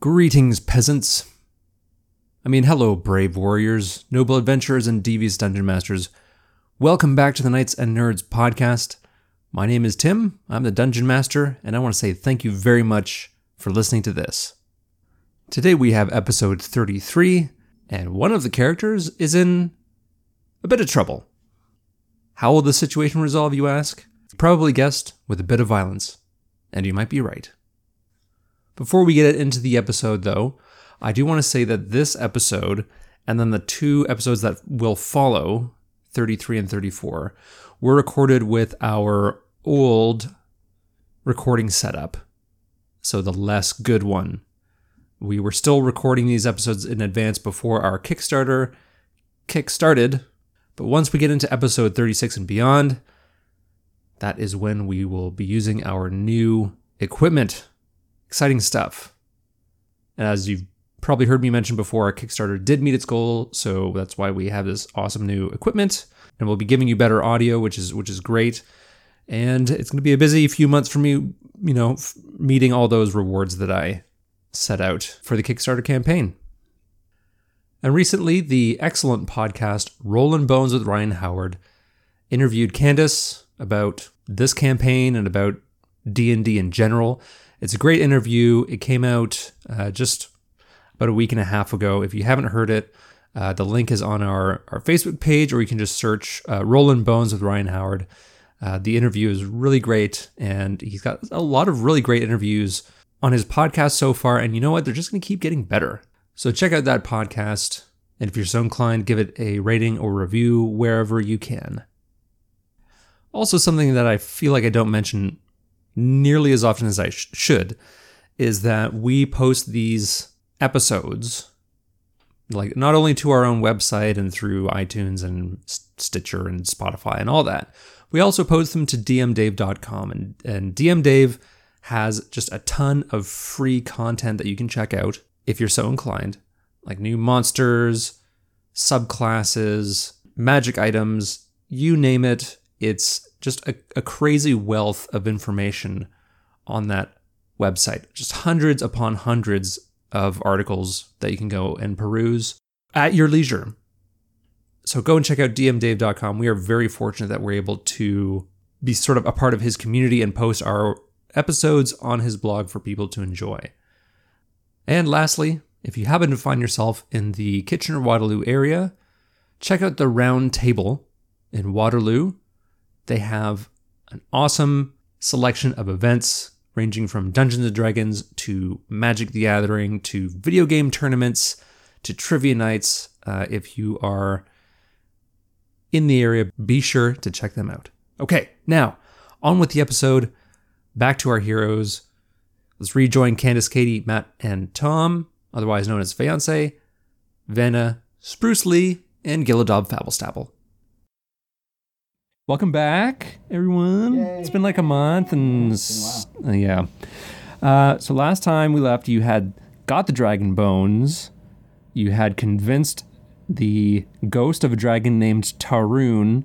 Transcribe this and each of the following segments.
Greetings, peasants. Hello, brave warriors, noble adventurers, and devious dungeon masters. Welcome back to the Knights and Nerds podcast. My name is Tim, I'm the dungeon master, and I want to say thank you very much for listening to this. Today we have episode 33, and one of the characters is in a bit of trouble. How will the situation resolve, you ask? Probably guessed, with a bit of violence. And you might be right. Before we get into the episode, though, I do want to say that this episode, and then the two episodes that will follow, 33 and 34, were recorded with our old recording setup, so the less good one. We were still recording these episodes in advance before our Kickstarter kickstarted, but once we get into episode 36 and beyond, that is when we will be using our new equipment. Exciting stuff. And as you've probably heard me mention before, our Kickstarter did meet its goal, so that's why we have this awesome new equipment, and we'll be giving you better audio, which is great. And it's going to be a busy few months for me, meeting all those rewards that I set out for the Kickstarter campaign. And recently, the excellent podcast Rollin' Bones with Ryan Howard interviewed Candace about this campaign and about D&D in general. It's a great interview. It came out just about a week and a half ago. If you haven't heard it, the link is on our Facebook page, or you can just search Rollin' Bones with Ryan Howard. The interview is really great, and he's got a lot of really great interviews on his podcast so far, and you know what? They're just going to keep getting better. So check out that podcast, and if you're so inclined, give it a rating or review wherever you can. Also, something that I feel like I don't mention nearly as often as I should is that we post these episodes, like, not only to our own website and through iTunes and Stitcher and Spotify and all that, we also post them to dmdave.com, and dmdave has just a ton of free content that you can check out if you're so inclined, like new monsters, subclasses, magic items, you name it. It's just a crazy wealth of information on that website. Just hundreds upon hundreds of articles that you can go and peruse at your leisure. So go and check out dmdave.com. We are very fortunate that we're able to be sort of a part of his community and post our episodes on his blog for people to enjoy. And lastly, if you happen to find yourself in the Kitchener-Waterloo area, check out the Round Table in Waterloo. They have an awesome selection of events ranging from Dungeons & Dragons to Magic the Gathering to video game tournaments to trivia nights. If you are in the area, be sure to check them out. Okay, now, on with the episode. Back to our heroes. Let's rejoin Candace, Katie, Matt, and Tom, otherwise known as Fiancé, Vanna, Spruce Lee, and Giladob Fablestaple. Welcome back, everyone. Yay. It's been like a month, and so last time we left, you had got the dragon bones. You had convinced the ghost of a dragon named Tarun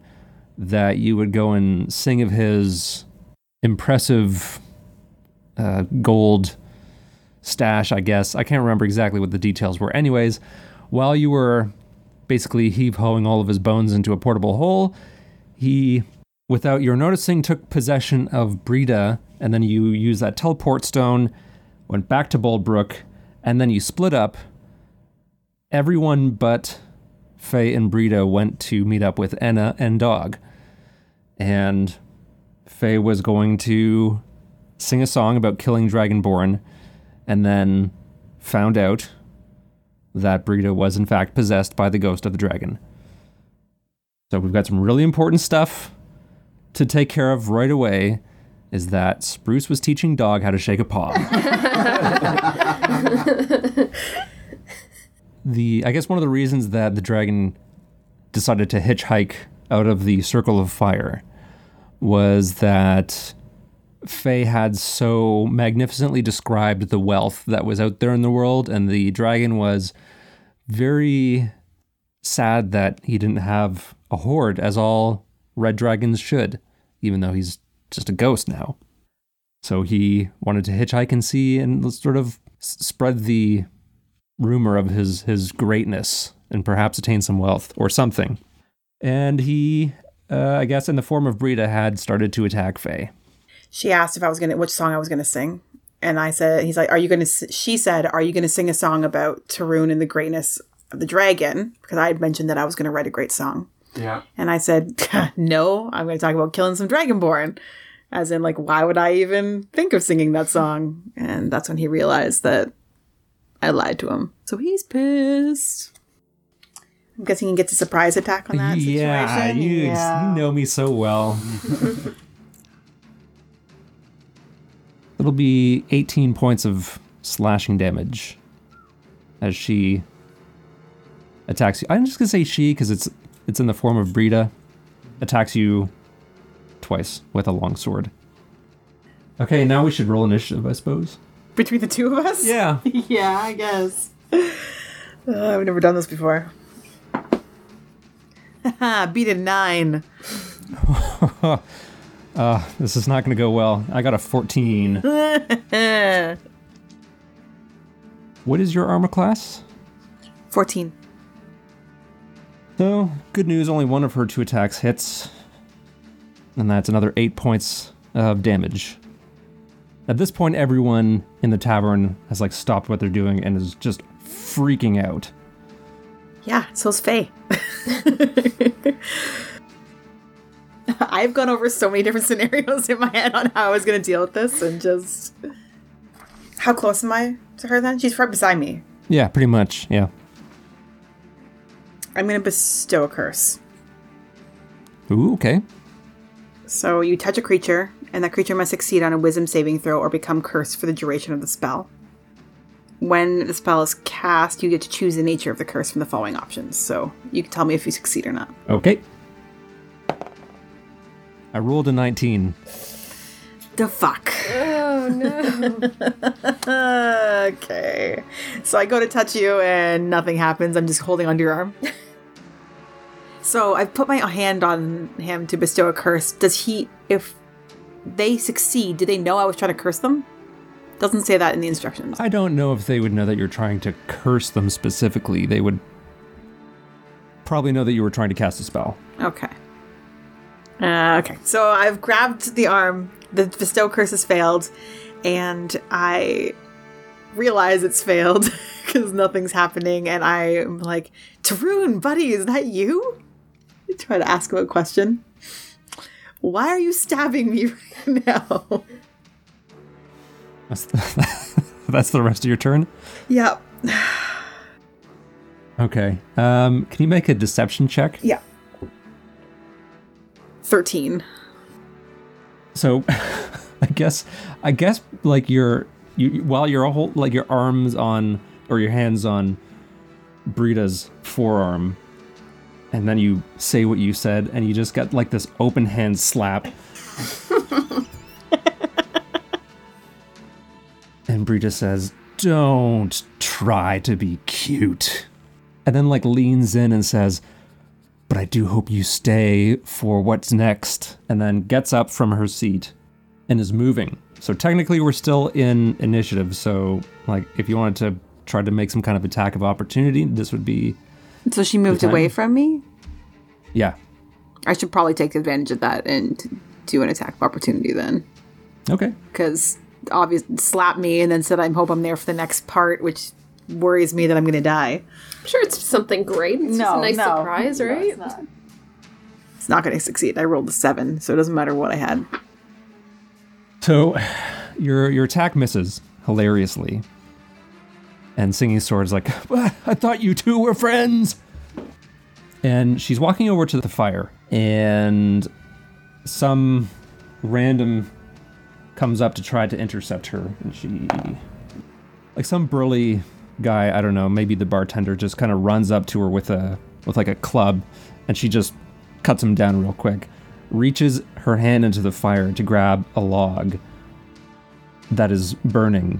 that you would go and sing of his impressive gold stash, I guess. I can't remember exactly what the details were. Anyways, while you were basically heave-hoeing all of his bones into a portable hole, he, without your noticing, took possession of Brita, and then you used that teleport stone, went back to Boldbrook, and then you split up. Everyone but Faye and Brita went to meet up with Enna and Dog. And Faye was going to sing a song about killing Dragonborn, and then found out that Brita was in fact possessed by the ghost of the dragon. So we've got some really important stuff to take care of right away, is that Spruce was teaching Dog how to shake a paw. I guess one of the reasons that the dragon decided to hitchhike out of the Circle of Fire was that Faye had so magnificently described the wealth that was out there in the world, and the dragon was very sad that he didn't have a horde, as all red dragons should, even though he's just a ghost now. So he wanted to hitchhike and see and sort of spread the rumor of his greatness and perhaps attain some wealth or something. And he, I guess in the form of Brita, had started to attack Faye. She asked if I was going to, which song I was going to sing. And I said, he's like, are you going to, she said, are you going to sing a song about Tarun and the greatness of the dragon? Because I had mentioned that I was going to write a great song. Yeah. And I said, no, I'm going to talk about killing some dragonborn. As in, like, why would I even think of singing that song? And that's when he realized that I lied to him. So he's pissed. I'm guessing he gets a surprise attack on that situation. You know me so well. It'll be 18 points of slashing damage as she attacks you. I'm just going to say she because it's in the form of Brita. Attacks you twice with a long sword. Okay, now we should roll initiative, I suppose. Between the two of us? Yeah. Yeah, I guess. I've never done this before. Beat a 9. This is not going to go well. I got a 14. What is your armor class? 14. So, good news, only one of her two attacks hits. And that's another 8 points of damage. At this point, everyone in the tavern has, like, stopped what they're doing and is just freaking out. Yeah, so's Faye. I've gone over so many different scenarios in my head on how I was going to deal with this and just... How close am I to her then? She's right beside me. Yeah, pretty much, yeah. I'm going to bestow a curse. Ooh, okay. So you touch a creature, and that creature must succeed on a wisdom saving throw or become cursed for the duration of the spell. When the spell is cast, you get to choose the nature of the curse from the following options. So you can tell me if you succeed or not. Okay. I rolled a 19. The fuck. Oh, no. Okay. So I go to touch you and nothing happens. I'm just holding onto your arm. So I've put my hand on him to bestow a curse. Does he, if they succeed, do they know I was trying to curse them? Doesn't say that in the instructions. I don't know if they would know that you're trying to curse them specifically. They would probably know that you were trying to cast a spell. Okay. Okay, so I've grabbed the arm, the bestow curse has failed, and I realize it's failed because nothing's happening, and I'm like, Tarun, buddy, is that you? I try to ask him a question. Why are you stabbing me right now? That's the rest of your turn? Yep. Okay, can you make a deception check? Yeah. 13. So, I guess, like your arms on or your hands on Brita's forearm, and then you say what you said, and you just got like this open hand slap, and Brita says, "Don't try to be cute," and then like leans in and says, "But I do hope you stay for what's next," and then gets up from her seat and is moving. So technically we're still in initiative, so like if you wanted to try to make some kind of attack of opportunity, this would be... So she moved away from me? Yeah. I should probably take advantage of that and do an attack of opportunity then. Okay. Because obviously slapped me and then said I hope I'm there for the next part, which... worries me that I'm going to die. I'm sure it's something great. It's just a nice surprise, right? No, it's not going to succeed. I rolled a 7, so it doesn't matter what I had. So your attack misses, hilariously. And Singing Sword's like, I thought you two were friends! And she's walking over to the fire, and some random comes up to try to intercept her, and she... like some burly... guy, I don't know, maybe the bartender, just kind of runs up to her with a club, and she just cuts him down real quick, reaches her hand into the fire to grab a log that is burning,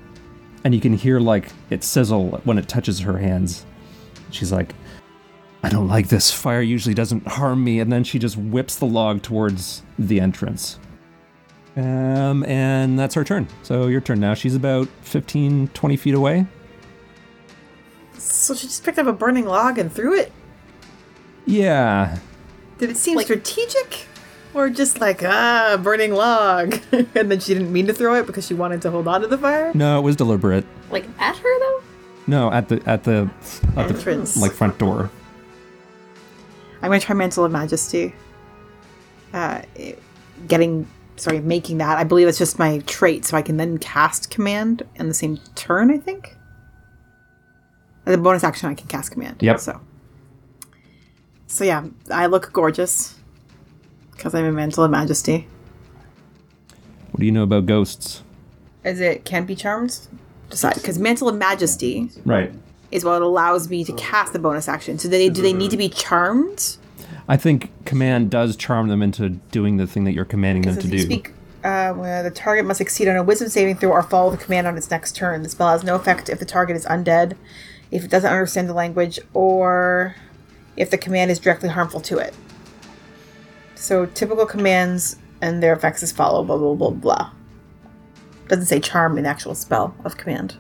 and you can hear like it sizzle when it touches her hands. She's like, I don't like this, fire usually doesn't harm me, and then she just whips the log towards the entrance. And that's her turn. So your turn now. She's about 15, 20 feet away. So she just picked up a burning log and threw it? Yeah. Did it seem like, strategic? Or just like, burning log? And then she didn't mean to throw it because she wanted to hold on to the fire? No, it was deliberate. Like, at her, though? No, at the entrance. Like, front door. I'm going to try Mantle of Majesty. Making that. I believe it's just my trait, so I can then cast command in the same turn, I think. As a bonus action, I can cast command. Yep. So yeah, I look gorgeous because I'm a Mantle of Majesty. What do you know about ghosts? Is it can't be charmed? Decide, because Mantle of Majesty is what allows me to cast the bonus action. So do they need to be charmed? I think command does charm them into doing the thing that you're commanding them to do. Well, the target must succeed on a wisdom saving throw or follow the command on its next turn. The spell has no effect if the target is undead, if it doesn't understand the language, or if the command is directly harmful to it. So typical commands and their effects is follow, blah, blah, blah, blah. Doesn't say charm in actual spell of command.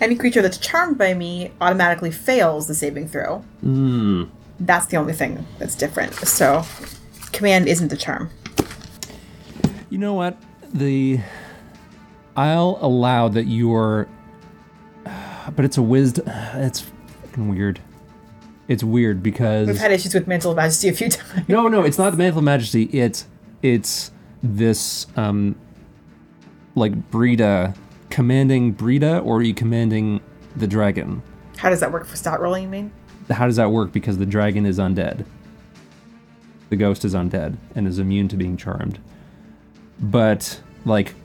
Any creature that's charmed by me automatically fails the saving throw. Mm. That's the only thing that's different. So command isn't the charm. You know what? I'll allow that you're... But it's a wisdom... It's fucking weird. It's weird because... We've had issues with Mantle of Majesty a few times. No, it's not the Mantle of Majesty. It's this, Brita. Commanding Brita, or are you commanding the dragon? How does that work for stat rolling, you mean? How does that work? Because the dragon is undead. The ghost is undead and is immune to being charmed. But,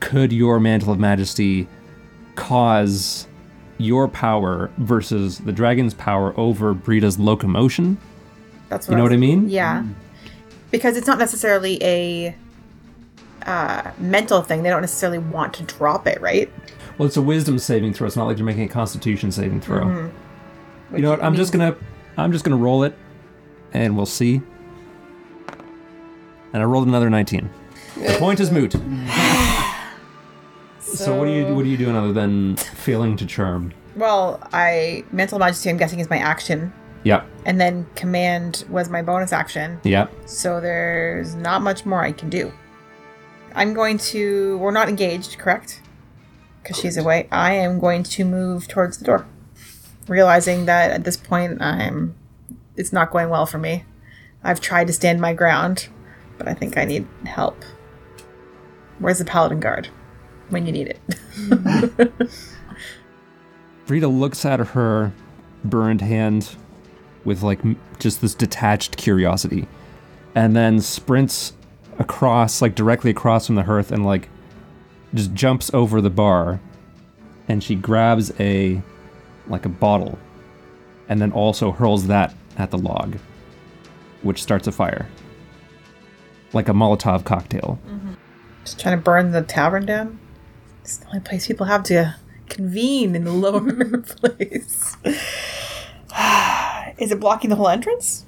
could your Mantle of Majesty cause your power versus the dragon's power over Brita's locomotion? That's what I mean? Yeah. Because it's not necessarily a mental thing. They don't necessarily want to drop it, right? Well, it's a wisdom saving throw. It's not like you're making a constitution saving throw. Mm-hmm. You know what? I'm just gonna roll it, and we'll see. And I rolled another 19. The point is moot. So what are you doing other than failing to charm? Well, Mental Majesty, I'm guessing, is my action. Yeah. And then command was my bonus action. Yeah. So there's not much more I can do. We're not engaged, correct? Because she's away. I am going to move towards the door. Realizing that at this point, it's not going well for me. I've tried to stand my ground, but I think I need help. Where's the Paladin Guard? When you need it. Brita looks at her burned hand with just this detached curiosity, and then sprints across, directly across from the hearth, and just jumps over the bar, and she grabs a bottle, and then also hurls that at the log, which starts a fire. Like a Molotov cocktail. Mm-hmm. Just trying to burn the tavern down? It's the only place people have to convene in the lower place. Is it blocking the whole entrance?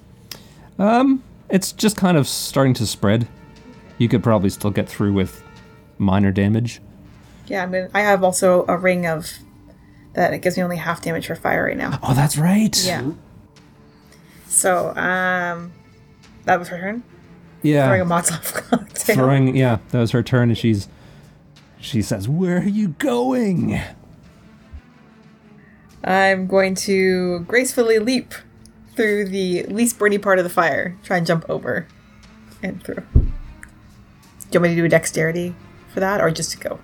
It's just kind of starting to spread. You could probably still get through with minor damage. Yeah, I have also a ring of... that it gives me only half damage for fire right now. Oh, that's right. Yeah. So, that was her turn? Yeah. Throwing a Molotov cocktail. That was her turn, and she says, "Where are you going?" I'm going to gracefully leap through the least burny part of the fire, try and jump over and through. Do you want me to do a dexterity for that, or just to go?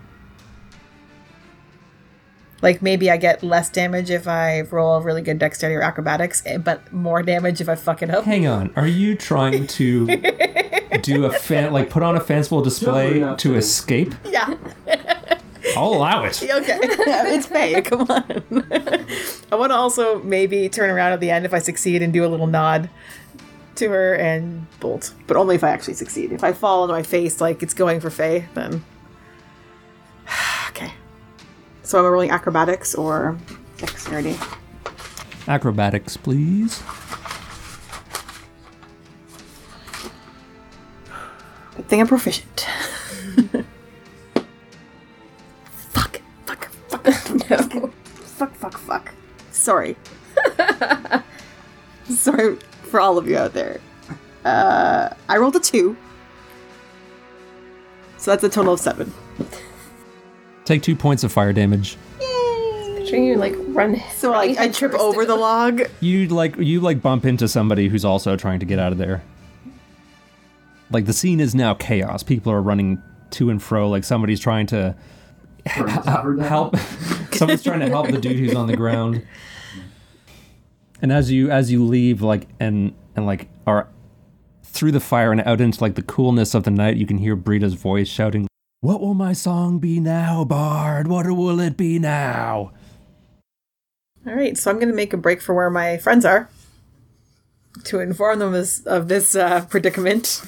Maybe I get less damage if I roll a really good dexterity or acrobatics, but more damage if I fuck it up. Hang on. Are you trying to do put on a fanciful display to escape? Yeah. I'll allow it. Okay. It's Faye. Come on. I want to also maybe turn around at the end if I succeed and do a little nod to her and bolt. But only if I actually succeed. If I fall on my face like it's going for Faye, then... Okay. So am I rolling acrobatics or dexterity? Acrobatics, please. Good thing I'm proficient. No. Fuck. Sorry. Sorry for all of you out there. I rolled a 2. So that's a total of 7. Take 2 points of fire damage. You like run, so like I trip over the log. You bump into somebody who's also trying to get out of there. Like the scene is now chaos. People are running to and fro. Like somebody's trying to help. Someone's trying to help the dude who's on the ground. And as you leave, like and like are through the fire and out into like the coolness of the night, you can hear Brita's voice shouting, "What will my song be now, Bard? What will it be now?" All right, so I'm going to make a break for where my friends are to inform them of this predicament,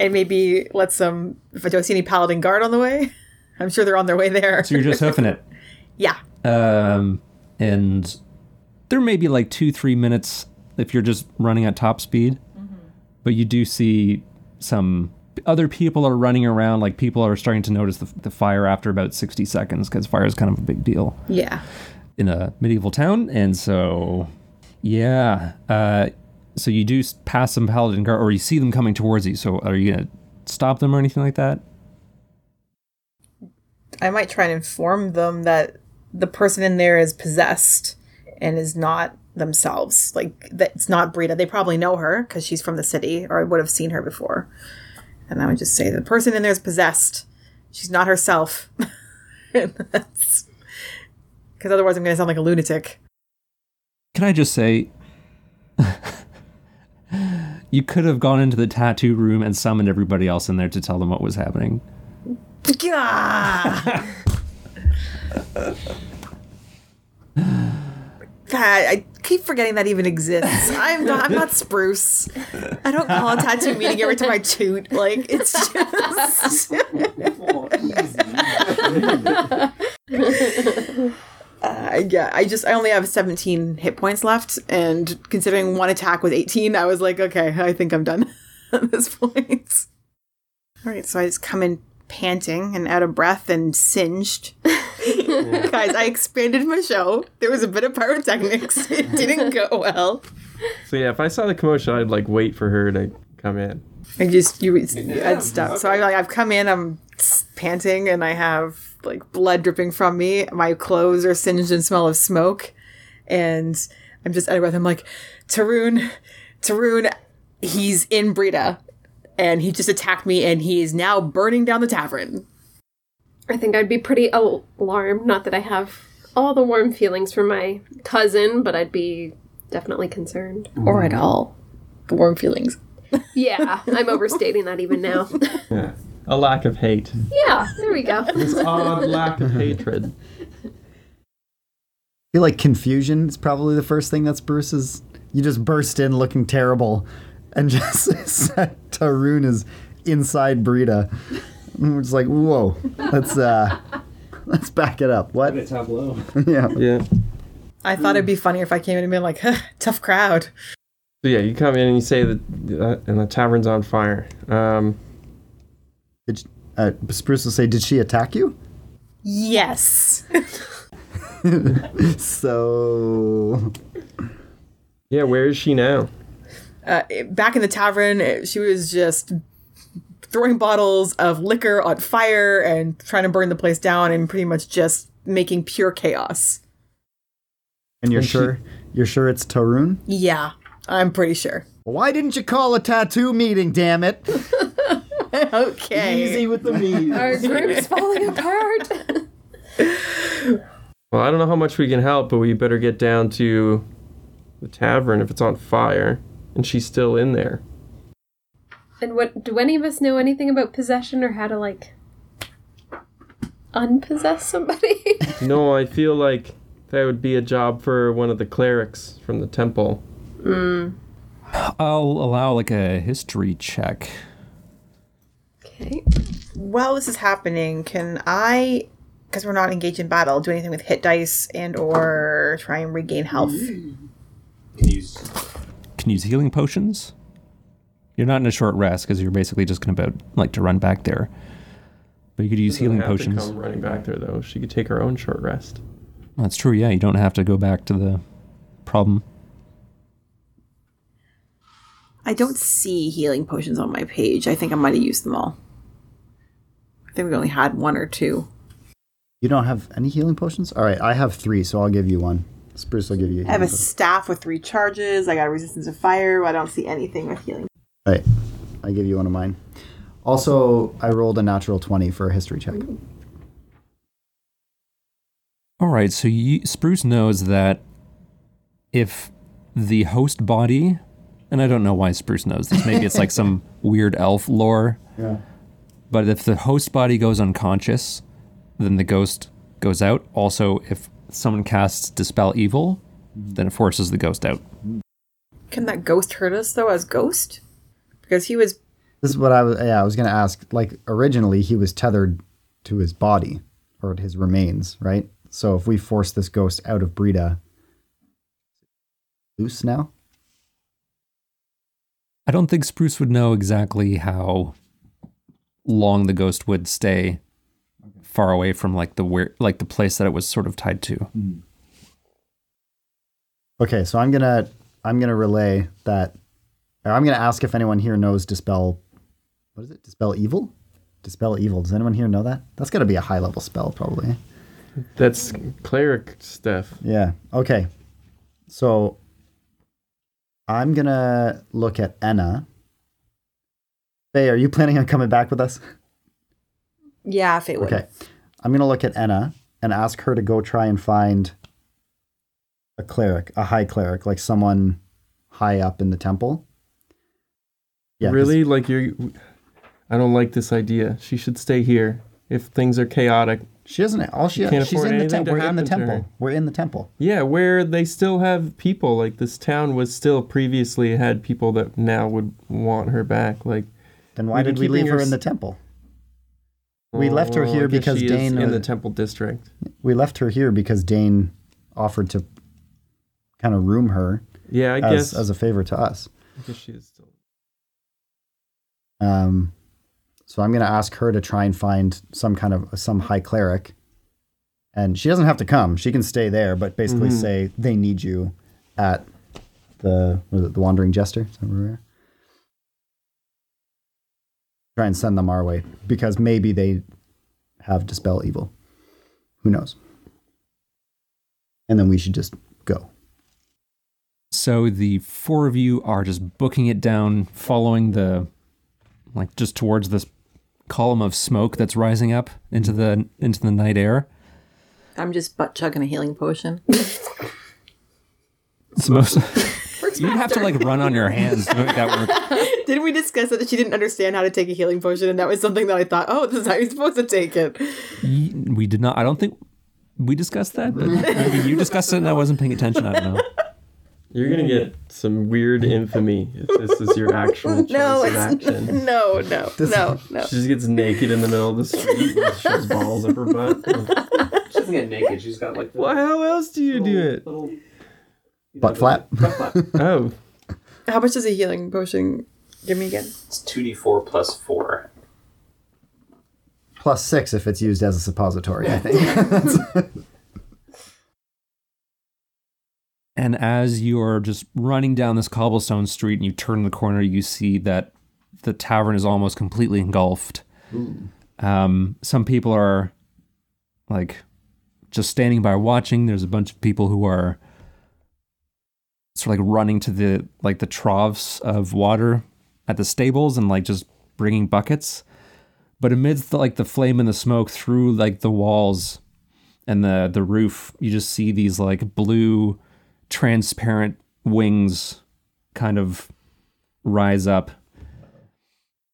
and maybe let some. If I don't see any paladin guard on the way, I'm sure they're on their way there. So you're just hoofing it. Yeah. And there may be like 2-3 minutes if you're just running at top speed, but you do see some other people are running around. Like people are starting to notice the fire after about 60 seconds because fire is kind of a big deal. Yeah. In a medieval town, and so, yeah. So you do pass some paladin guard, or you see them coming towards you, so are you going to stop them or anything like that? I might try and inform them that the person in there is possessed and is not themselves. Like, that it's not Brita. They probably know her, because she's from the city, or I would have seen her before. And I would just say, the person in there is possessed. She's not herself. And that's... because otherwise I'm going to sound like a lunatic. Can I just say, you could have gone into the tattoo room and summoned everybody else in there to tell them what was happening. God, I keep forgetting that even exists. I'm not Spruce. I don't call a tattoo meeting every time I toot. Like, it's just... yeah, I only have 17 hit points left, and considering one attack was 18, I was like, okay, I think I'm done at this point. All right, so I just come in panting and out of breath and singed. Guys, I expanded my show. There was a bit of pyrotechnics. It didn't go well. So yeah, if I saw the commotion, I'd like wait for her to come in. I'd stop. Okay. So I've come in, I'm panting, and I have like blood dripping from me. My clothes are singed and smell of smoke, and I'm just out of breath. I'm like, Tarun, he's in Brita, and he just attacked me, and he is now burning down the tavern. I think I'd be pretty alarmed. Not that I have all the warm feelings for my cousin, but I'd be definitely concerned. Or at all. The warm feelings. Yeah, I'm overstating that even now. Yeah. A lack of hate. Yeah, there we go. This odd lack of hatred. I feel like confusion is probably the first thing that's Bruce's. You just burst in looking terrible, and just Tarun is inside Brita. And we're just like, whoa, let's back it up. What a tableau. Yeah. I thought it'd be funnier if I came in and been like, huh, tough crowd. So yeah, you come in and you say that, and the tavern's on fire. Spruce will say, did she attack you? Yes. So... yeah, where is she now? Back in the tavern, she was just throwing bottles of liquor on fire and trying to burn the place down and pretty much just making pure chaos. And you're sure it's Tarun? Yeah, I'm pretty sure. Why didn't you call a tattoo meeting, damn it? Okay. Easy with the meat. Our group's falling apart. Well, I don't know how much we can help, but we better get down to the tavern if it's on fire and she's still in there. And what do any of us know anything about possession or how to like unpossess somebody? No, I feel like that would be a job for one of the clerics from the temple. I'll allow like a history check. Okay. While this is happening, can I, because we're not engaged in battle, do anything with hit dice and or try and regain health? Can use healing potions. You're not in a short rest because you're basically just going to run back there. But you could use healing potions. To come running back there though, she could take her own short rest. That's true. Yeah, you don't have to go back to the problem. I don't see healing potions on my page. I think I might have used them all. I think we only had one or two. You don't have any healing potions? All right, I have three, so I'll give you one. Spruce will give you. I have a staff with 3 charges. I got resistance to fire. I don't see anything with healing. All right, I give you one of mine. Also, I rolled a natural 20 for a history check. All right, so Spruce knows that if the host body, and I don't know why Spruce knows this, maybe it's like some weird elf lore, yeah. But if the host body goes unconscious, then the ghost goes out. Also, if someone casts Dispel Evil, then it forces the ghost out. Can that ghost hurt us, though, as ghost? Because he was... This is what I was going to ask. Like, originally, he was tethered to his body, or his remains, right? So if we force this ghost out of Brita, loose now? I don't think Spruce would know exactly how long the ghost would stay far away from like the place that it was sort of tied to. Okay, so I'm gonna relay that. I'm gonna ask if anyone here knows Dispel. What is it? Dispel Evil? Dispel Evil. Does anyone here know that? That's gotta be a high level spell, probably. That's cleric stuff. Yeah. Okay. So I'm gonna look at Enna. Faye, are you planning on coming back with us? Yeah, Faye would. Okay. I'm gonna look at Enna and ask her to go try and find a cleric, a high cleric, like someone high up in the temple. Yeah, really? Like I don't like this idea. She should stay here. If things are chaotic. She doesn't. All she has. She's in the temple. We're in the temple. We're in the temple. Yeah, where they still have people. Like this town was still previously had people that now would want her back. Like, then why did we leave her in the temple? We left her here because Dane in the temple district. We left her here because Dane offered to kind of room her. Yeah, I guess as a favor to us. I guess she is still. So I'm going to ask her to try and find some high cleric, and she doesn't have to come. She can stay there, but basically say they need you at the Wandering Jester. Try and send them our way because maybe they have Dispel Evil. Who knows? And then we should just go. So the 4 of you are just booking it down, following just towards this column of smoke that's rising up into the night air. I'm just butt chugging a healing potion. You'd have to run on your hands to make that work. Didn't we discuss that she didn't understand how to take a healing potion, and that was something that I thought, oh, this is how you're supposed to take it. We did not. I don't think we discussed that, but maybe you discussed it and I wasn't paying attention. I don't know. You're going to get some weird infamy if this is your actual choice of action. No. She just gets naked in the middle of the street and shoves balls up her butt. She doesn't get naked. She's got how else do you do it? Butt flap. Oh. How much does a healing potion give me again? It's 2d4 plus 4. Plus 6 if it's used as a suppository, I think. And as you're just running down this cobblestone street and you turn the corner, you see that the tavern is almost completely engulfed. Some people are just standing by watching. There's a bunch of people who are sort of running to the troughs of water at the stables and just bringing buckets. But amidst the flame and the smoke through the walls and the roof, you just see these blue... transparent wings kind of rise up,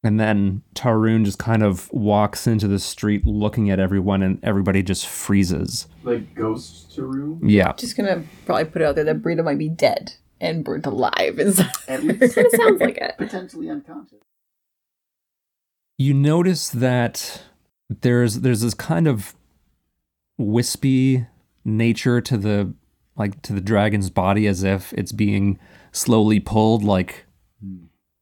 and then Tarun just kind of walks into the street looking at everyone, and everybody just freezes. Like ghost Tarun? Yeah. Just gonna probably put it out there that Brita might be dead and burnt alive inside. At least it sounds like it. Potentially unconscious. You notice that there's this kind of wispy nature to the dragon's body, as if it's being slowly pulled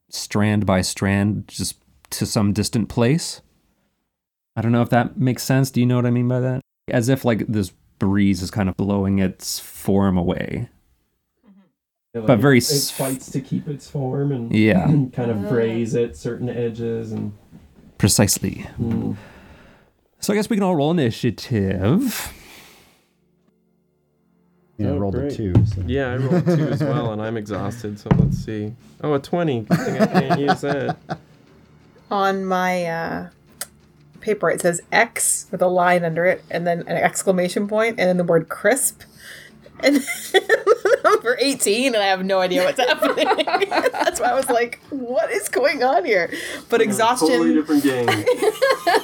strand by strand just to some distant place. I don't know if that makes sense. Do you know what I mean by that? As if like this breeze is kind of blowing its form away. Like but very... It fights to keep its form and kind of graze at certain edges. And precisely. Mm. So I guess we can all roll initiative. Yeah, I rolled a 2. So. Yeah, I rolled a 2 as well, and I'm exhausted, so let's see. Oh, a 20. Good thing I can't use that. On my paper, it says X with a line under it, and then an exclamation point, and then the word crisp. And number 18, and I have no idea what's happening. That's why I was like, what is going on here? But exhaustion... Totally different game.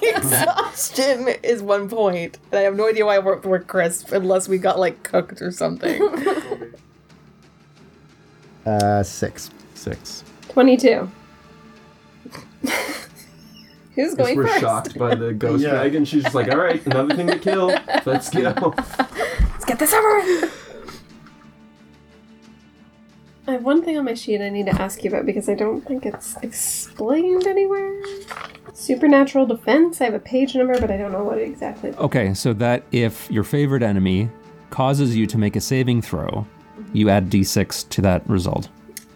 Exhaustion is 1 point. And I have no idea why I worked for crisp, unless we got, like, cooked or something. 6. 22. Who's going first? We're shocked by the ghost dragon. She's just like, all right, another thing to kill. Let's go. Let's get this over with. I have one thing on my sheet I need to ask you about because I don't think it's explained anywhere. Supernatural defense. I have a page number, but I don't know what it exactly is. Okay, so that if your favorite enemy causes you to make a saving throw, you add d6 to that result.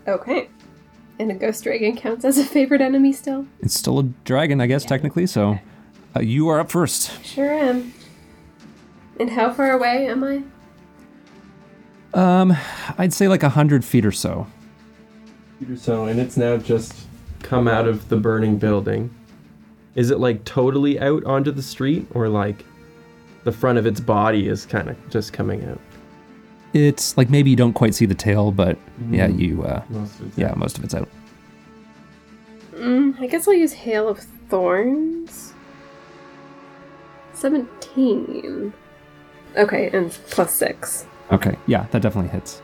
Okay. And a ghost dragon counts as a favorite enemy still? It's still a dragon, I guess, technically, so you are up first. Sure am. And how far away am I? I'd say like 100 feet or so. And it's now just come out of the burning building. Is it like totally out onto the street, or like the front of its body is kind of just coming out? It's like maybe you don't quite see the tail, but most of it's out. I guess I'll use Hail of Thorns. 17. Okay, and plus 6. Okay, yeah, that definitely hits.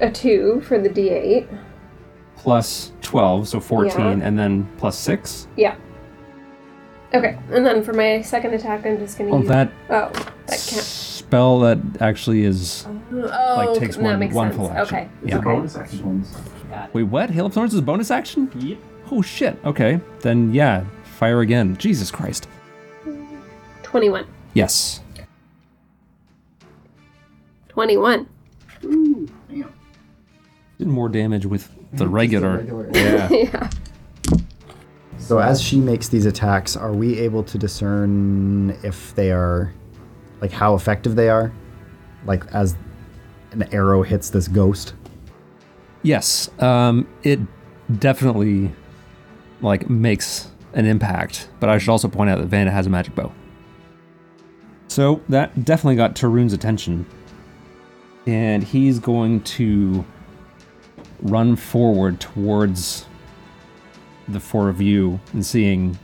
A 2 for the D8. Plus 12, so 14, and then plus 6? Yeah. Okay, and then for my second attack, I'm just going to use... that can't... spell that actually is... takes one full action. Okay. It's a bonus action. Wait, what? Hail of Thorns is a bonus action? Yep. Oh, shit. Okay, then fire again. Jesus Christ. 21. Yes. 21. Ooh, damn. Did more damage with the regular. Yeah. So as she makes these attacks, are we able to discern if they are, like, how effective they are? Like, as an arrow hits this ghost? Yes. It definitely, like, makes an impact. But I should also point out that Vanna has a magic bow. So that definitely got Tarun's attention. And he's going to run forward towards the four of you, and seeing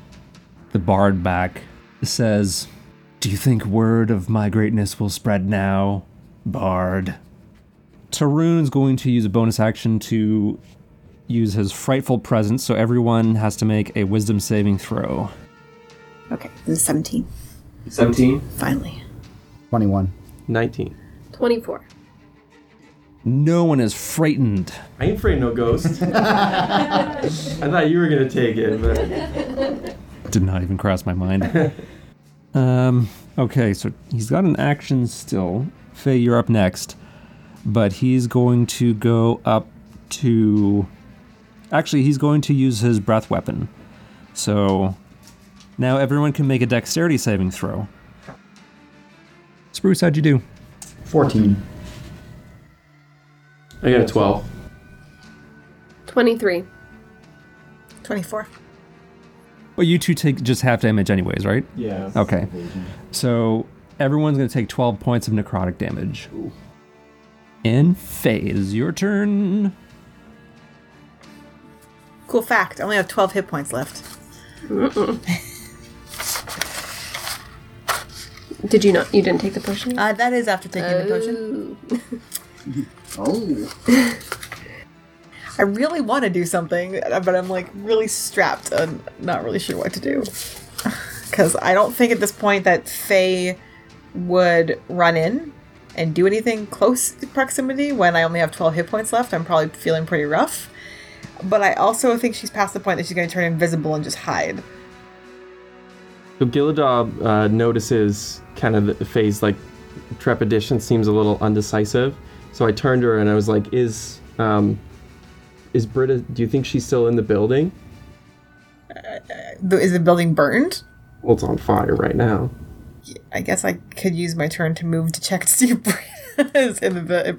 the bard back, says, "Do you think word of my greatness will spread now, bard?" Tarun's going to use a bonus action to use his Frightful Presence, so everyone has to make a Wisdom saving throw. Okay, this is 17. 17? Finally. 21. 19. 24. No one is frightened. I ain't afraid of no ghost. I thought you were going to take it, but... Did not even cross my mind. Okay, so he's got an action still. Faye, you're up next. But he's going to go up to... Actually, he's going to use his breath weapon. So now everyone can make a dexterity saving throw. Spruce, how'd you do? 14. I got a 12. 23. 24. Well, you two take just half damage anyways, right? Yeah. Okay. So everyone's going to take 12 points of necrotic damage. Ooh. And Faze, your turn. Cool fact. I only have 12 hit points left. Did you not? You didn't take the potion? That is after taking the potion. Oh. I really want to do something, but I'm like really strapped and not really sure what to do. Because I don't think at this point that Faye would run in and do anything close to proximity when I only have 12 hit points left. I'm probably feeling pretty rough. But I also think she's past the point that she's going to turn invisible and just hide. So Giladob notices kind of the Faye's like trepidation seems a little undecisive. So I turned to her and I was like, is Brita, do you think she's still in the building? Is the building burned? Well, it's on fire right now. I guess I could use my turn to move to check to see if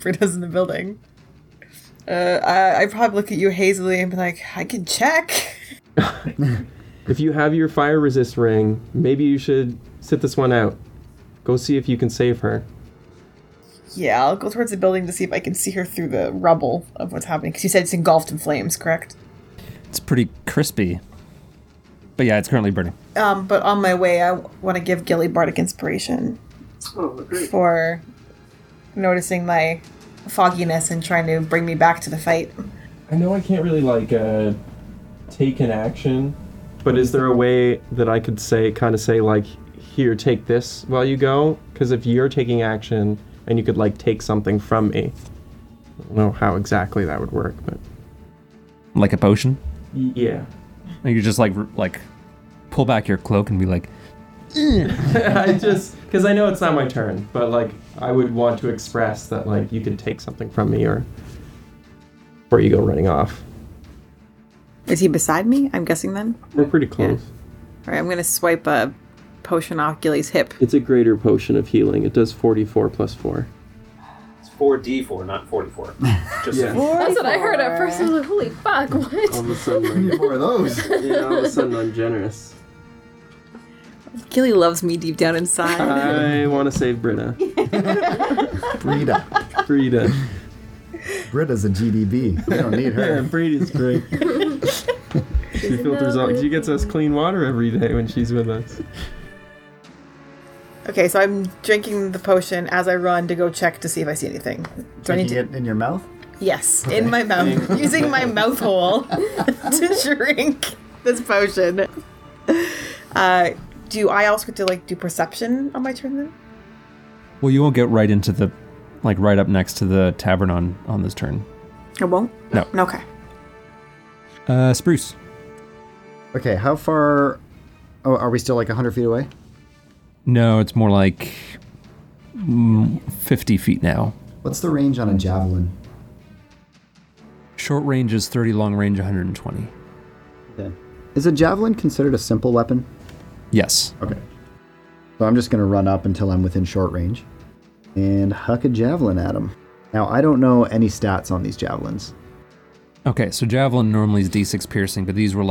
Brita's in the building. I probably look at you hazily and be like, I can check. If you have your fire resist ring, maybe you should sit this one out. Go see if you can save her. Yeah, I'll go towards the building to see if I can see her through the rubble of what's happening. Because you said it's engulfed in flames, correct? It's pretty crispy. But yeah, it's currently burning. But on my way, I want to give Gilly bardic inspiration for noticing my fogginess and trying to bring me back to the fight. I know I can't really, take an action, but is there a way that I could say, here, take this while you go? Because if you're taking action and you could, take something from me, I don't know how exactly that would work, but... Like a potion? Yeah. And you just, pull back your cloak and be like... I just... Because I know it's not my turn, but, I would want to express that, you could take something from me or... Before you go running off. Is he beside me? I'm guessing then? We're pretty close. Yeah. All right, I'm going to swipe a potion off Gilly's hip. It's a greater potion of healing. It does 44 plus 4. 4d4, not 44. Just yeah. 44. That's what I heard at first. I was like, holy fuck, what? All of a sudden, like, 4 of those. Yeah, all of a sudden, I'm generous. Gilly loves me deep down inside. I want to save Brita. Brita. Brita's a GDB. We don't need her. Yeah, Brita's great. She filters out. She gets us clean water every day when she's with us. Okay, so I'm drinking the potion as I run to go check to see if I see anything. Do I need it in your mouth? Yes, okay. In my mouth. Using my mouth hole to drink this potion. Do I also get to, do perception on my turn then? Well, you won't get right into the, right up next to the tavern on this turn. I won't? No. Okay. Spruce. Okay, how far... Oh, are we still, 100 feet away? No, it's more 50 feet now. What's the range on a javelin? Short range is 30, long range 120. Okay. Is a javelin considered a simple weapon? Yes. Okay. So I'm just going to run up until I'm within short range and huck a javelin at him. Now, I don't know any stats on these javelins. Okay, so javelin normally is D6 piercing, but these were,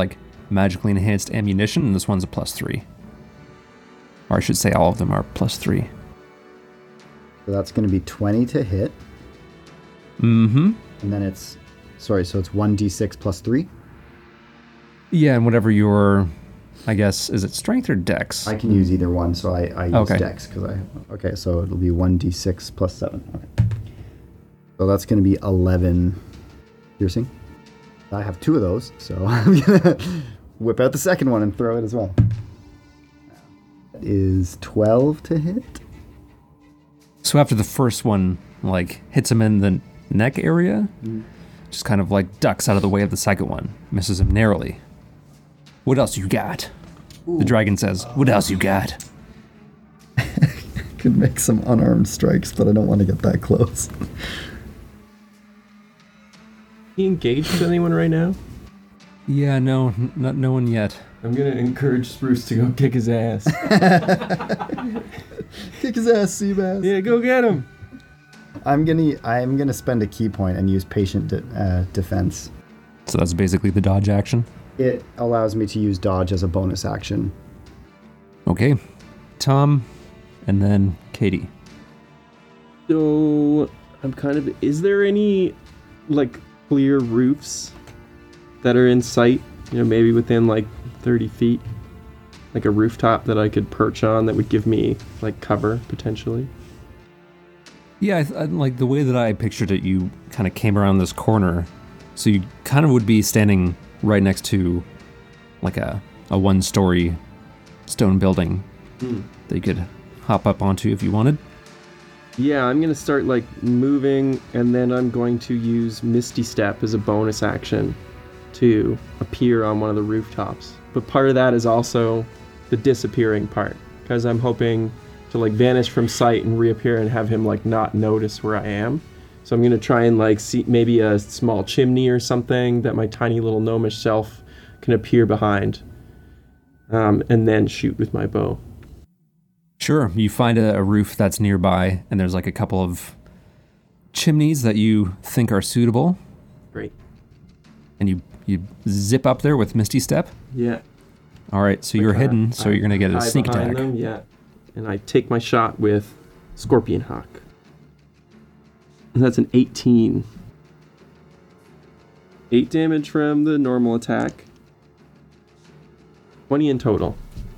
magically enhanced ammunition, and this one's a +3. Or I should say all of them are +3. So that's going to be 20 to hit. Mm-hmm. And then it's 1d6 +3? Yeah, and whatever your... I guess, is it strength or dex? I can use either one, so I use dex. Okay, so it'll be 1d6 +7. Okay. So that's going to be 11 piercing. I have two of those, so I'm going to whip out the second one and throw it as well. That is 12 to hit. So after the first one, hits him in the neck area, just kind of, ducks out of the way of the second one. Misses him narrowly. What else you got? Ooh. The dragon says, what else you got? Could make some unarmed strikes, but I don't want to get that close. He engaged with anyone right now? Yeah, no, not no one yet. I'm going to encourage Spruce to go kick his ass. Kick his ass, Seabass. Yeah, go get him. I'm gonna spend a key point and use patient defense. So that's basically the dodge action? It allows me to use dodge as a bonus action. Okay. Tom, and then Katie. So, I'm is there any, clear roofs that are in sight? You know, maybe within, 30 feet? A rooftop that I could perch on that would give me, cover, potentially? Yeah, I the way that I pictured it, you kind of came around this corner, so you kind of would be standing... right next to a one-story stone building that you could hop up onto if you wanted. Yeah, I'm going to start moving, and then I'm going to use Misty Step as a bonus action to appear on one of the rooftops. But part of that is also the disappearing part, because I'm hoping to like vanish from sight and reappear and have him like not notice where I am. So I'm gonna try and like see maybe a small chimney or something that my tiny little gnomish self can appear behind, and then shoot with my bow. Sure, you find a roof that's nearby, and there's like a couple of chimneys that you think are suitable. Great. And you zip up there with Misty Step? Yeah. All right, so you're hidden, so you're going to get a sneak attack. Them, yeah. And I take my shot with Scorpion Hawk. And that's an 18. 8 damage from the normal attack. 20 in total.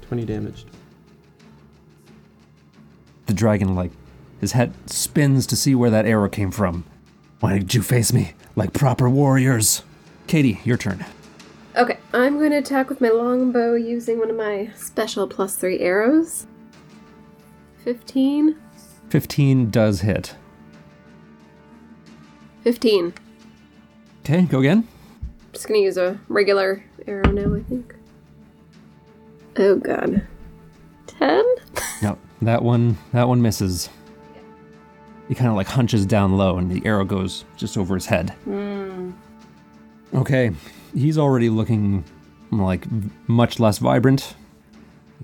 20 damaged. The dragon, like, his head spins to see where that arrow came from. Why did you face me like proper warriors? Katie, your turn. Okay, I'm going to attack with my longbow using one of my special +3 arrows. 15. 15 does hit. 15. Okay, go again. I'm just going to use a regular arrow now, I think. Oh, God. 10? No, that one misses. He kind of like hunches down low and the arrow goes just over his head. Mm. Okay, he's already looking like much less vibrant.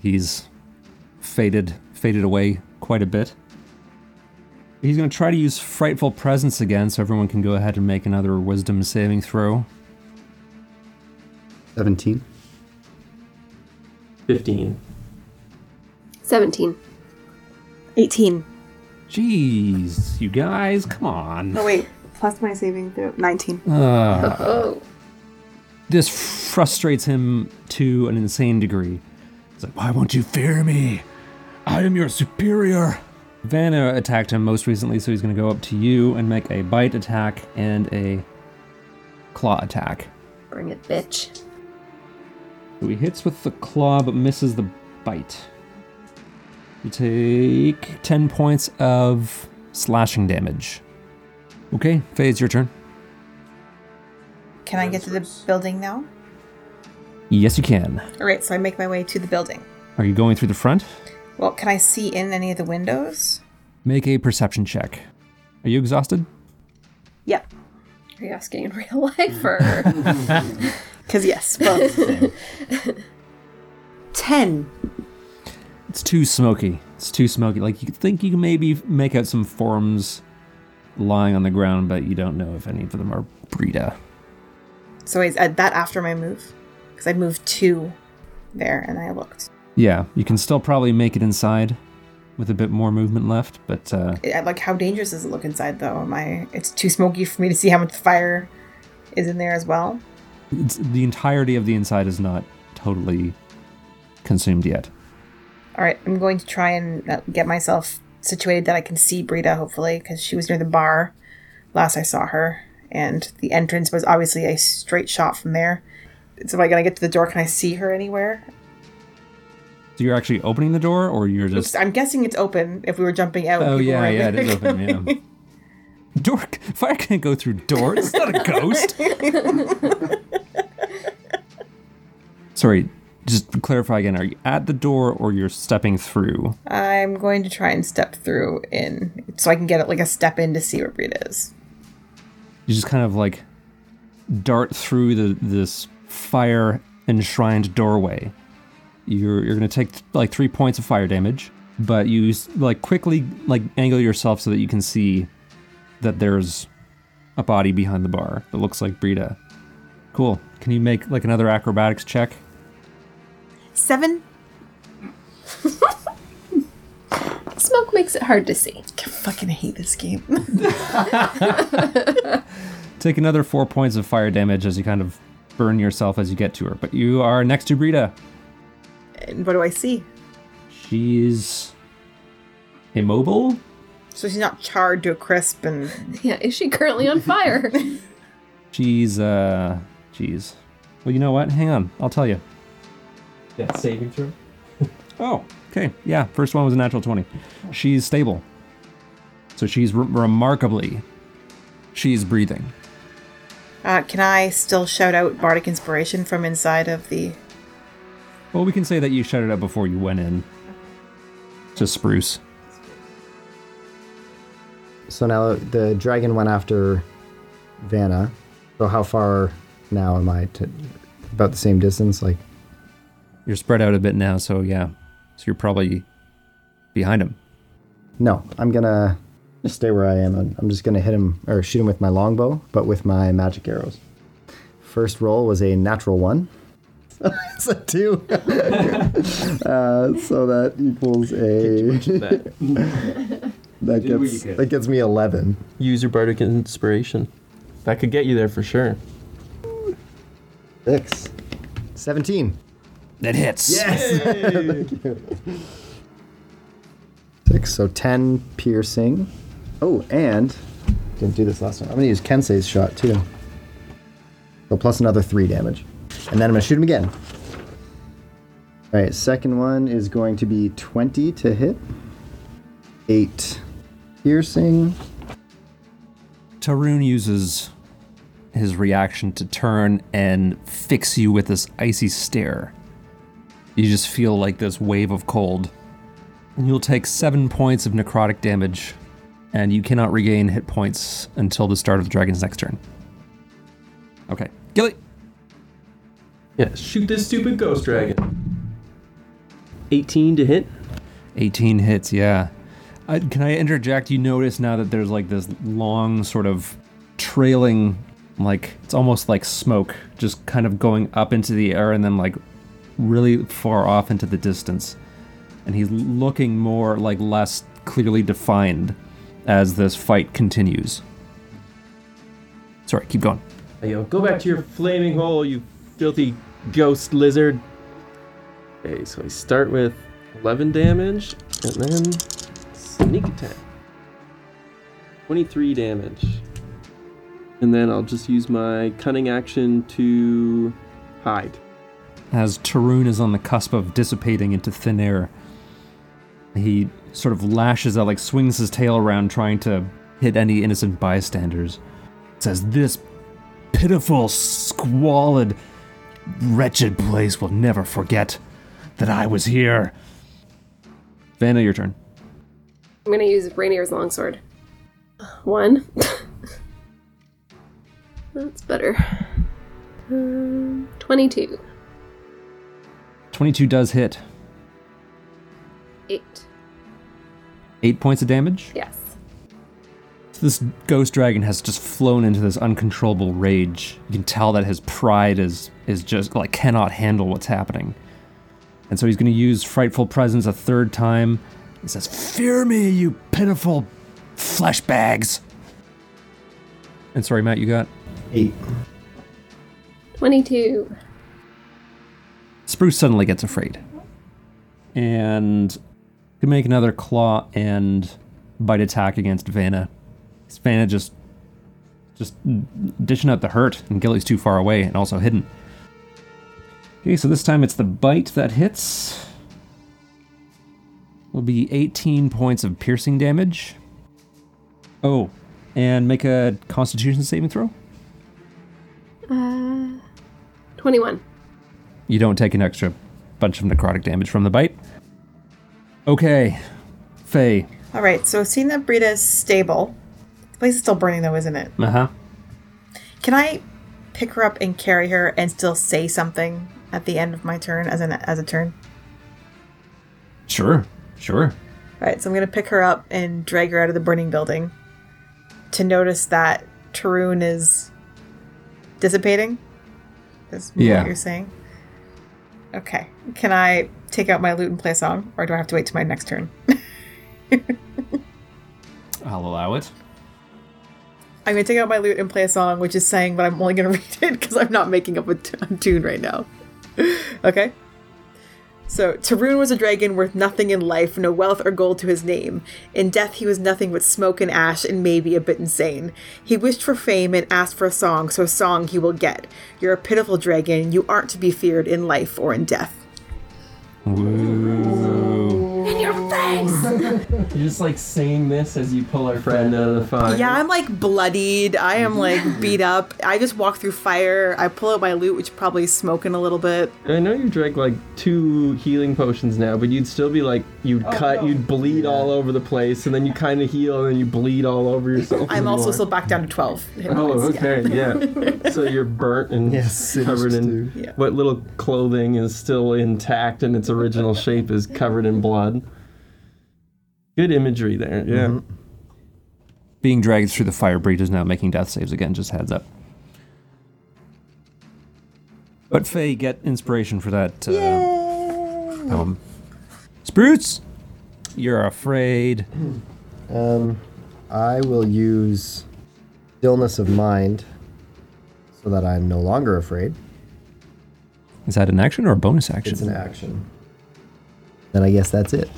He's faded away quite a bit. He's going to try to use Frightful Presence again, so everyone can go ahead and make another Wisdom saving throw. 17. 15. 17. 18. Jeez, you guys, come on. Oh, wait. Plus my saving throw. 19. This frustrates him to an insane degree. He's like, why won't you fear me? I am your superior. Vanna attacked him most recently, so he's going to go up to you and make a bite attack and a claw attack. Bring it, bitch. So he hits with the claw but misses the bite. You take 10 points of slashing damage. Okay, Faye, it's your turn. Can I get to the building now? Yes, you can. All right, so I make my way to the building. Are you going through the front? Well, can I see in any of the windows? Make a perception check. Are you exhausted? Yeah. Are you asking in real life or? Because yes, both. 10. It's too smoky. Like, you think you can maybe make out some forms lying on the ground, but you don't know if any of them are Brita. So is that after my move? Because I moved 2 there, and I looked. Yeah, you can still probably make it inside with a bit more movement left, but... Like, how dangerous does it look inside, though? It's too smoky for me to see how much fire is in there as well? The entirety of the inside is not totally consumed yet. All right, I'm going to try and get myself situated that I can see Brita, hopefully, because she was near the bar last I saw her, and the entrance was obviously a straight shot from there. So am I going to get to the door? Can I see her anywhere? So you're actually opening the door, or you're just... I'm guessing it's open if we were jumping out. Oh, yeah, it is open, yeah. Dork! Fire can't go through doors. It's not a ghost. Sorry. Just to clarify again, are you at the door or you're stepping through? I'm going to try and step through in so I can get like a step in to see where Brita is. You just kind of like dart through this fire enshrined doorway. You're going to take like 3 points of fire damage, but you like quickly like angle yourself so that you can see that there's a body behind the bar that looks like Brita. Cool. Can you make like another acrobatics check? 7. Smoke makes it hard to see. I fucking hate this game. Take another 4 points of fire damage as you kind of burn yourself as you get to her. But you are next to Brita. And what do I see? She's immobile. So she's not charred to a crisp and... Yeah, is she currently on fire? She's, Jeez. Well, you know what? Hang on. I'll tell you. That saving throw? Oh, okay. Yeah, first one was a natural 20. She's stable. So she's remarkably... She's breathing. Can I still shout out Bardic Inspiration from inside of the Well, we can say that you shut it up before you went in. To Spruce. So now the dragon went after Vanna. So how far now am I? To about the same distance? Like, you're spread out a bit now, so yeah. So you're probably behind him. No, I'm going to stay where I am. I'm just going to hit him, or shoot him with my longbow, but with my magic arrows. First roll was a natural one. It's a 2. So that equals a... that gets me 11. Use your bardic inspiration. That could get you there for sure. 6. 17. That hits. Yes! Thank you. 6, so 10 piercing. Oh, and... didn't do this last one. I'm going to use Kensei's shot, too. So plus another 3 damage. And then I'm going to shoot him again. All right, second one is going to be 20 to hit. 8 piercing. Tarun uses his reaction to turn and fix you with this icy stare. You just feel like this wave of cold. And you'll take 7 points of necrotic damage, and you cannot regain hit points until the start of the dragon's next turn. Okay. Gilly! Yeah, shoot this stupid ghost dragon. 18 to hit? 18 hits, yeah. Can I interject? You notice now that there's like this long sort of trailing, like, it's almost like smoke, just kind of going up into the air and then like really far off into the distance. And he's looking more like less clearly defined as this fight continues. Sorry, keep going. Yo, go back to your flaming hole, you filthy ghost lizard. Okay, so we start with 11 damage, and then sneak attack. 23 damage. And then I'll just use my cunning action to hide. As Tarun is on the cusp of dissipating into thin air, he sort of lashes out, like swings his tail around, trying to hit any innocent bystanders. It says, "This pitiful, squalid, wretched place will never forget that I was here." Vanna, your turn. I'm going to use Rainier's longsword. 1. That's better. 22. 22 does hit. 8. 8 points of damage? Yes. So this ghost dragon has just flown into this uncontrollable rage. You can tell that his pride is just, like, cannot handle what's happening. And so he's going to use Frightful Presence a third time. He says, "Fear me, you pitiful flesh bags." And sorry, Matt, you got? 8. 22. Spruce suddenly gets afraid. And can make another claw and bite attack against Vanna. Vanna just dishing out the hurt, and Gilly's too far away and also hidden. Okay, so this time it's the bite that hits. Will be 18 points of piercing damage. Oh, and make a Constitution saving throw. 21. You don't take an extra bunch of necrotic damage from the bite. Okay, Faye. All right, so seeing that Brita is stable, the place is still burning though, isn't it? Uh-huh. Can I pick her up and carry her and still say something at the end of my turn as a turn? Sure. All right, so I'm going to pick her up and drag her out of the burning building to notice that Tarun is dissipating. Is what you're saying? Okay. Can I take out my lute and play a song, or do I have to wait till my next turn? I'll allow it. I'm going to take out my lute and play a song, which is saying, but I'm only going to read it because I'm not making up a tune right now. Okay? So, Tarun was a dragon worth nothing in life, no wealth or gold to his name. In death he was nothing but smoke and ash and maybe a bit insane. He wished for fame and asked for a song, so a song he will get. You're a pitiful dragon, you aren't to be feared in life or in death. Whoa. In your face! times. You're just like singing this as you pull our friend out of the fire. Yeah, I'm like bloodied. I am like beat up. I just walk through fire. I pull out my loot, which probably is smoking a little bit. I know you drank like 2 healing potions now, but you'd still be like, you'd bleed all over the place, and then you kind of heal, and then you bleed all over yourself. I'm also still back down to 12. Okay. So you're burnt and covered in what little clothing is still intact in its original shape is covered in blood. Good imagery there, yeah. Mm-hmm. Being dragged through the fire, Brita's now making death saves again, just heads up. But Faye, get inspiration for that poem. Spruce, you're afraid. I will use stillness of mind so that I'm no longer afraid. Is that an action or a bonus action? It's an action. Then I guess that's it.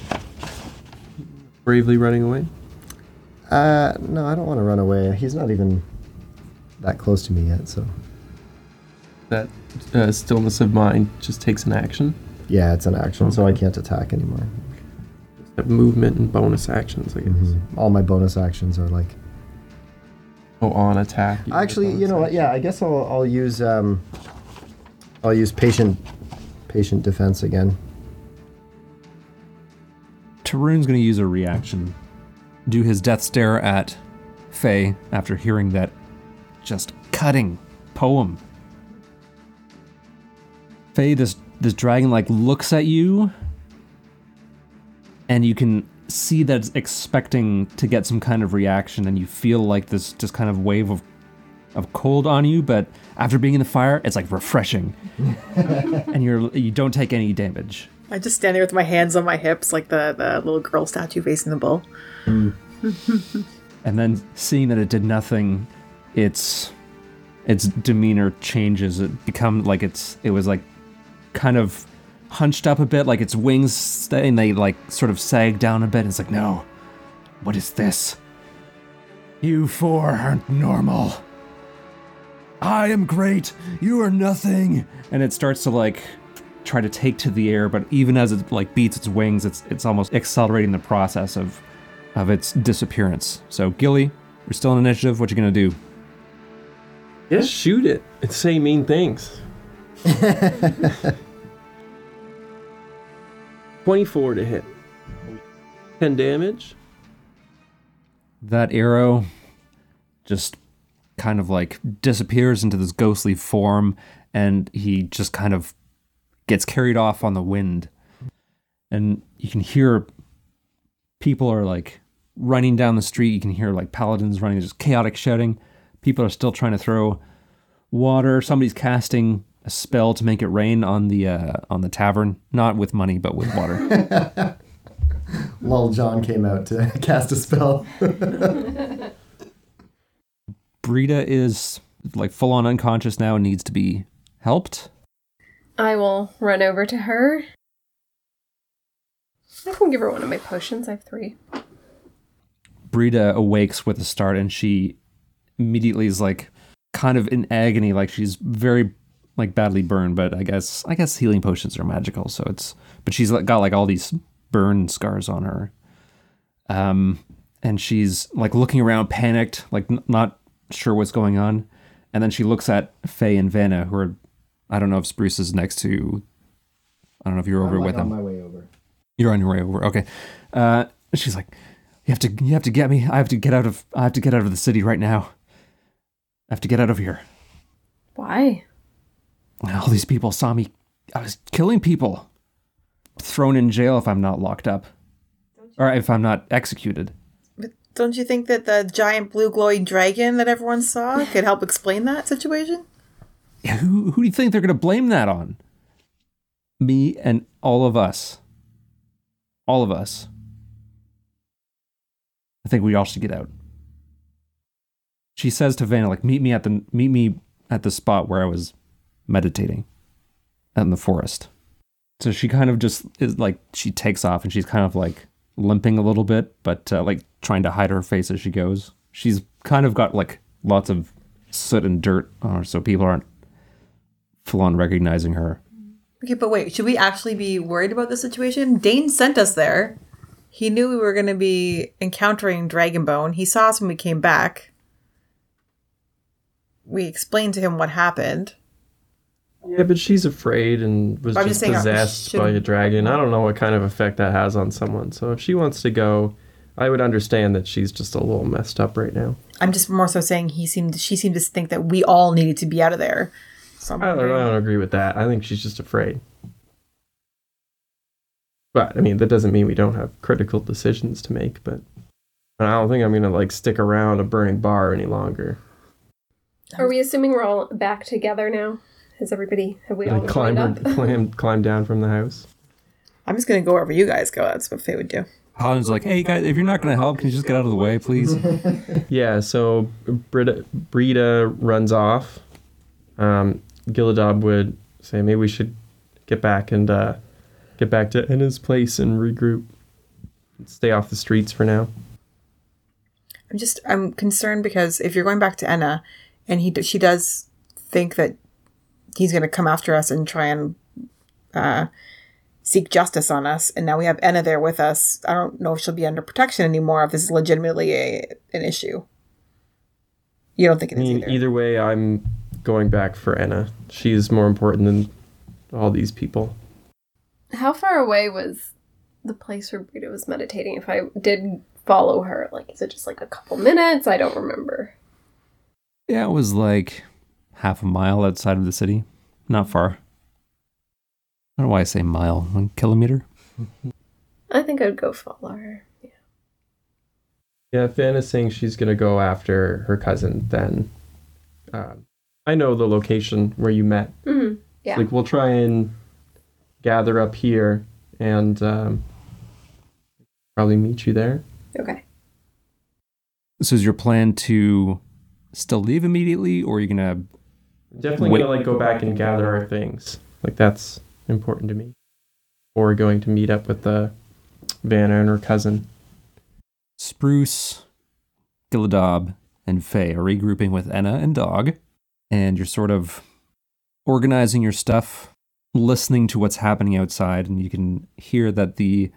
Bravely running away? No, I don't want to run away. He's not even that close to me yet, so. That stillness of mind just takes an action? Yeah, it's an action, so I can't attack anymore. Except movement and bonus actions, I guess. Mm-hmm. All my bonus actions are like... Oh, on attack. Actually, you know what, yeah, I guess I'll use... I'll use patient defense again. Tarun's going to use a reaction. Do his death stare at Faye after hearing that just cutting poem. Faye, this dragon like looks at you, and you can see that it's expecting to get some kind of reaction, and you feel like this just kind of wave of cold on you, but after being in the fire, it's like refreshing. And you don't take any damage. I just stand there with my hands on my hips like the little girl statue facing the bull. Mm. And then seeing that it did nothing, its demeanor changes. It becomes like it was like kind of hunched up a bit, like its wings stay and they like sort of sag down a bit. It's like, no, what is this? You four aren't normal. I am great. You are nothing. And it starts to like try to take to the air, but even as it like beats its wings, it's almost accelerating the process of its disappearance. So Gilly, we're still in initiative. What you gonna do? Just shoot it. And say mean things. 24 to hit. 10 damage. That arrow just kind of like disappears into this ghostly form, and he just kind of gets carried off on the wind. And you can hear people are like running down the street. You can hear like paladins running. There's chaotic shouting. People are still trying to throw water. Somebody's casting a spell to make it rain on the tavern. Not with money, but with water. Lol John came out to cast a spell. Brita is like full on unconscious now and needs to be helped. I will run over to her. I can give her one of my potions. I have 3. Brita awakes with a start, and she immediately is like kind of in agony, like she's very like badly burned, but I guess healing potions are magical, so it's, but she's got like all these burn scars on her. And she's like looking around panicked, like not sure what's going on, and then she looks at Faye and Vanna, who are, I don't know if Spruce is next to, I don't know if you're over with them. I'm on my way over. You're on your way over. Okay. She's like, you have to get me. I have to get out of the city right now. I have to get out of here. Why? All these people saw me. I was killing people. Thrown in jail if I'm not locked up, or if I'm not executed. Don't you think that the giant blue glowing dragon that everyone saw could help explain that situation? Yeah, who do you think they're going to blame that on? Me and all of us. All of us. I think we all should get out. She says to Vanna, like, meet me at the spot where I was meditating out in the forest. So she kind of just is like, she takes off, and she's kind of like limping a little bit, but like trying to hide her face as she goes. She's kind of got like lots of soot and dirt on her, so people aren't full on recognizing her. Okay, but wait, should we actually be worried about this situation? Dane sent us there. He knew we were going to be encountering Dragonbone. He saw us when we came back. We explained to him what happened. Yeah, but she's afraid and was just possessed by a dragon. I don't know what kind of effect that has on someone. So if she wants to go, I would understand that she's just a little messed up right now. I'm just more so saying she seemed to think that we all needed to be out of there. So I don't agree with that. I think she's just afraid. But, I mean, that doesn't mean we don't have critical decisions to make, but I don't think I'm going to, stick around a burning bar any longer. Are we assuming we're all back together now? Have we all climbed down from the house? I'm just going to go wherever you guys go. That's what Faye would do. Holland's like, hey, guys, if you're not going to help, can you just get out of the way, please? Yeah, so Brita runs off. Giladob would say, maybe we should get back and get back to Enna's place and regroup. Stay off the streets for now. I'm concerned because if you're going back to Enna, and she does think that he's going to come after us and try and seek justice on us. And now we have Enna there with us. I don't know if she'll be under protection anymore, if this is legitimately an issue. You don't think it is either? Either way, I'm going back for Enna. She is more important than all these people. How far away was the place where Brita was meditating? If I did follow her, is it just a couple minutes? I don't remember. Yeah, it was half a mile outside of the city. Not far. I don't know why I say mile. Kilometer? I think I'd go follow her. Yeah. Yeah, if Anna's saying she's going to go after her cousin, then I know the location where you met. Mm-hmm. Yeah. We'll try and gather up here and probably meet you there. Okay. So is your plan to still leave immediately, or are you gonna definitely wait? Gonna go back and gather our things? That's important to me. Or going to meet up with Vanna and her cousin. Spruce, Giladob, and Faye are regrouping with Enna and Dog, and you're sort of organizing your stuff, listening to what's happening outside, and you can hear that the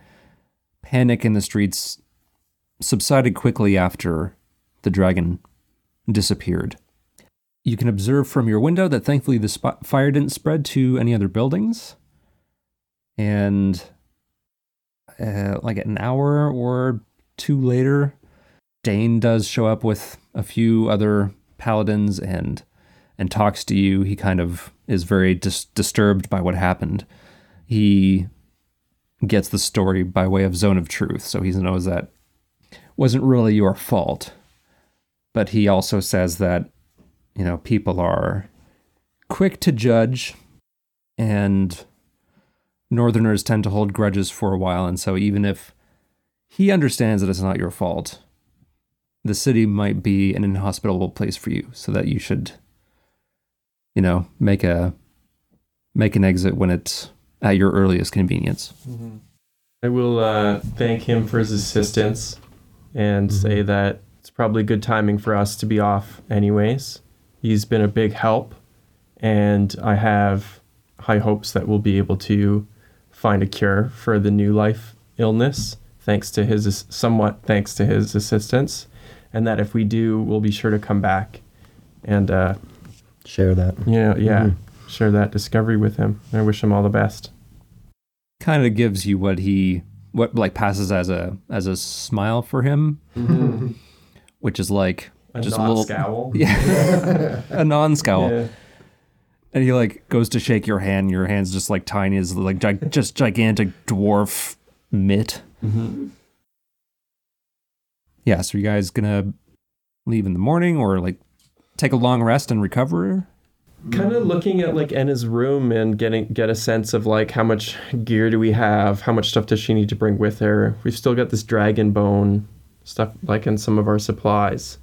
panic in the streets subsided quickly after the dragon disappeared. You can observe from your window that thankfully the fire didn't spread to any other buildings. And an hour or two later, Dane does show up with a few other paladins and talks to you. He kind of is very disturbed by what happened. He gets the story by way of Zone of Truth, so he knows that wasn't really your fault. But he also says that, people are quick to judge, and Northerners tend to hold grudges for a while, and so even if he understands that it's not your fault, the city might be an inhospitable place for you, so that you should make an exit when it's at your earliest convenience. Mm-hmm. I will thank him for his assistance and say that it's probably good timing for us to be off anyways. He's been a big help, and I have high hopes that we'll be able to find a cure for the new life illness, thanks to his assistance, and that if we do, we'll be sure to come back and share that. Mm-hmm. Share that discovery with him. I wish him all the best. Kind of gives you what passes as a smile for him, mm-hmm. which is just a little scowl. Yeah, a non-scowl. Yeah. And he goes to shake your hand. Your hand's just tiny as just gigantic dwarf mitt. Mm-hmm. Yeah. So are you guys gonna leave in the morning or take a long rest and recover? Kind of looking at Enna's room and get a sense of how much gear do we have? How much stuff does she need to bring with her? We've still got this dragon bone stuff in some of our supplies.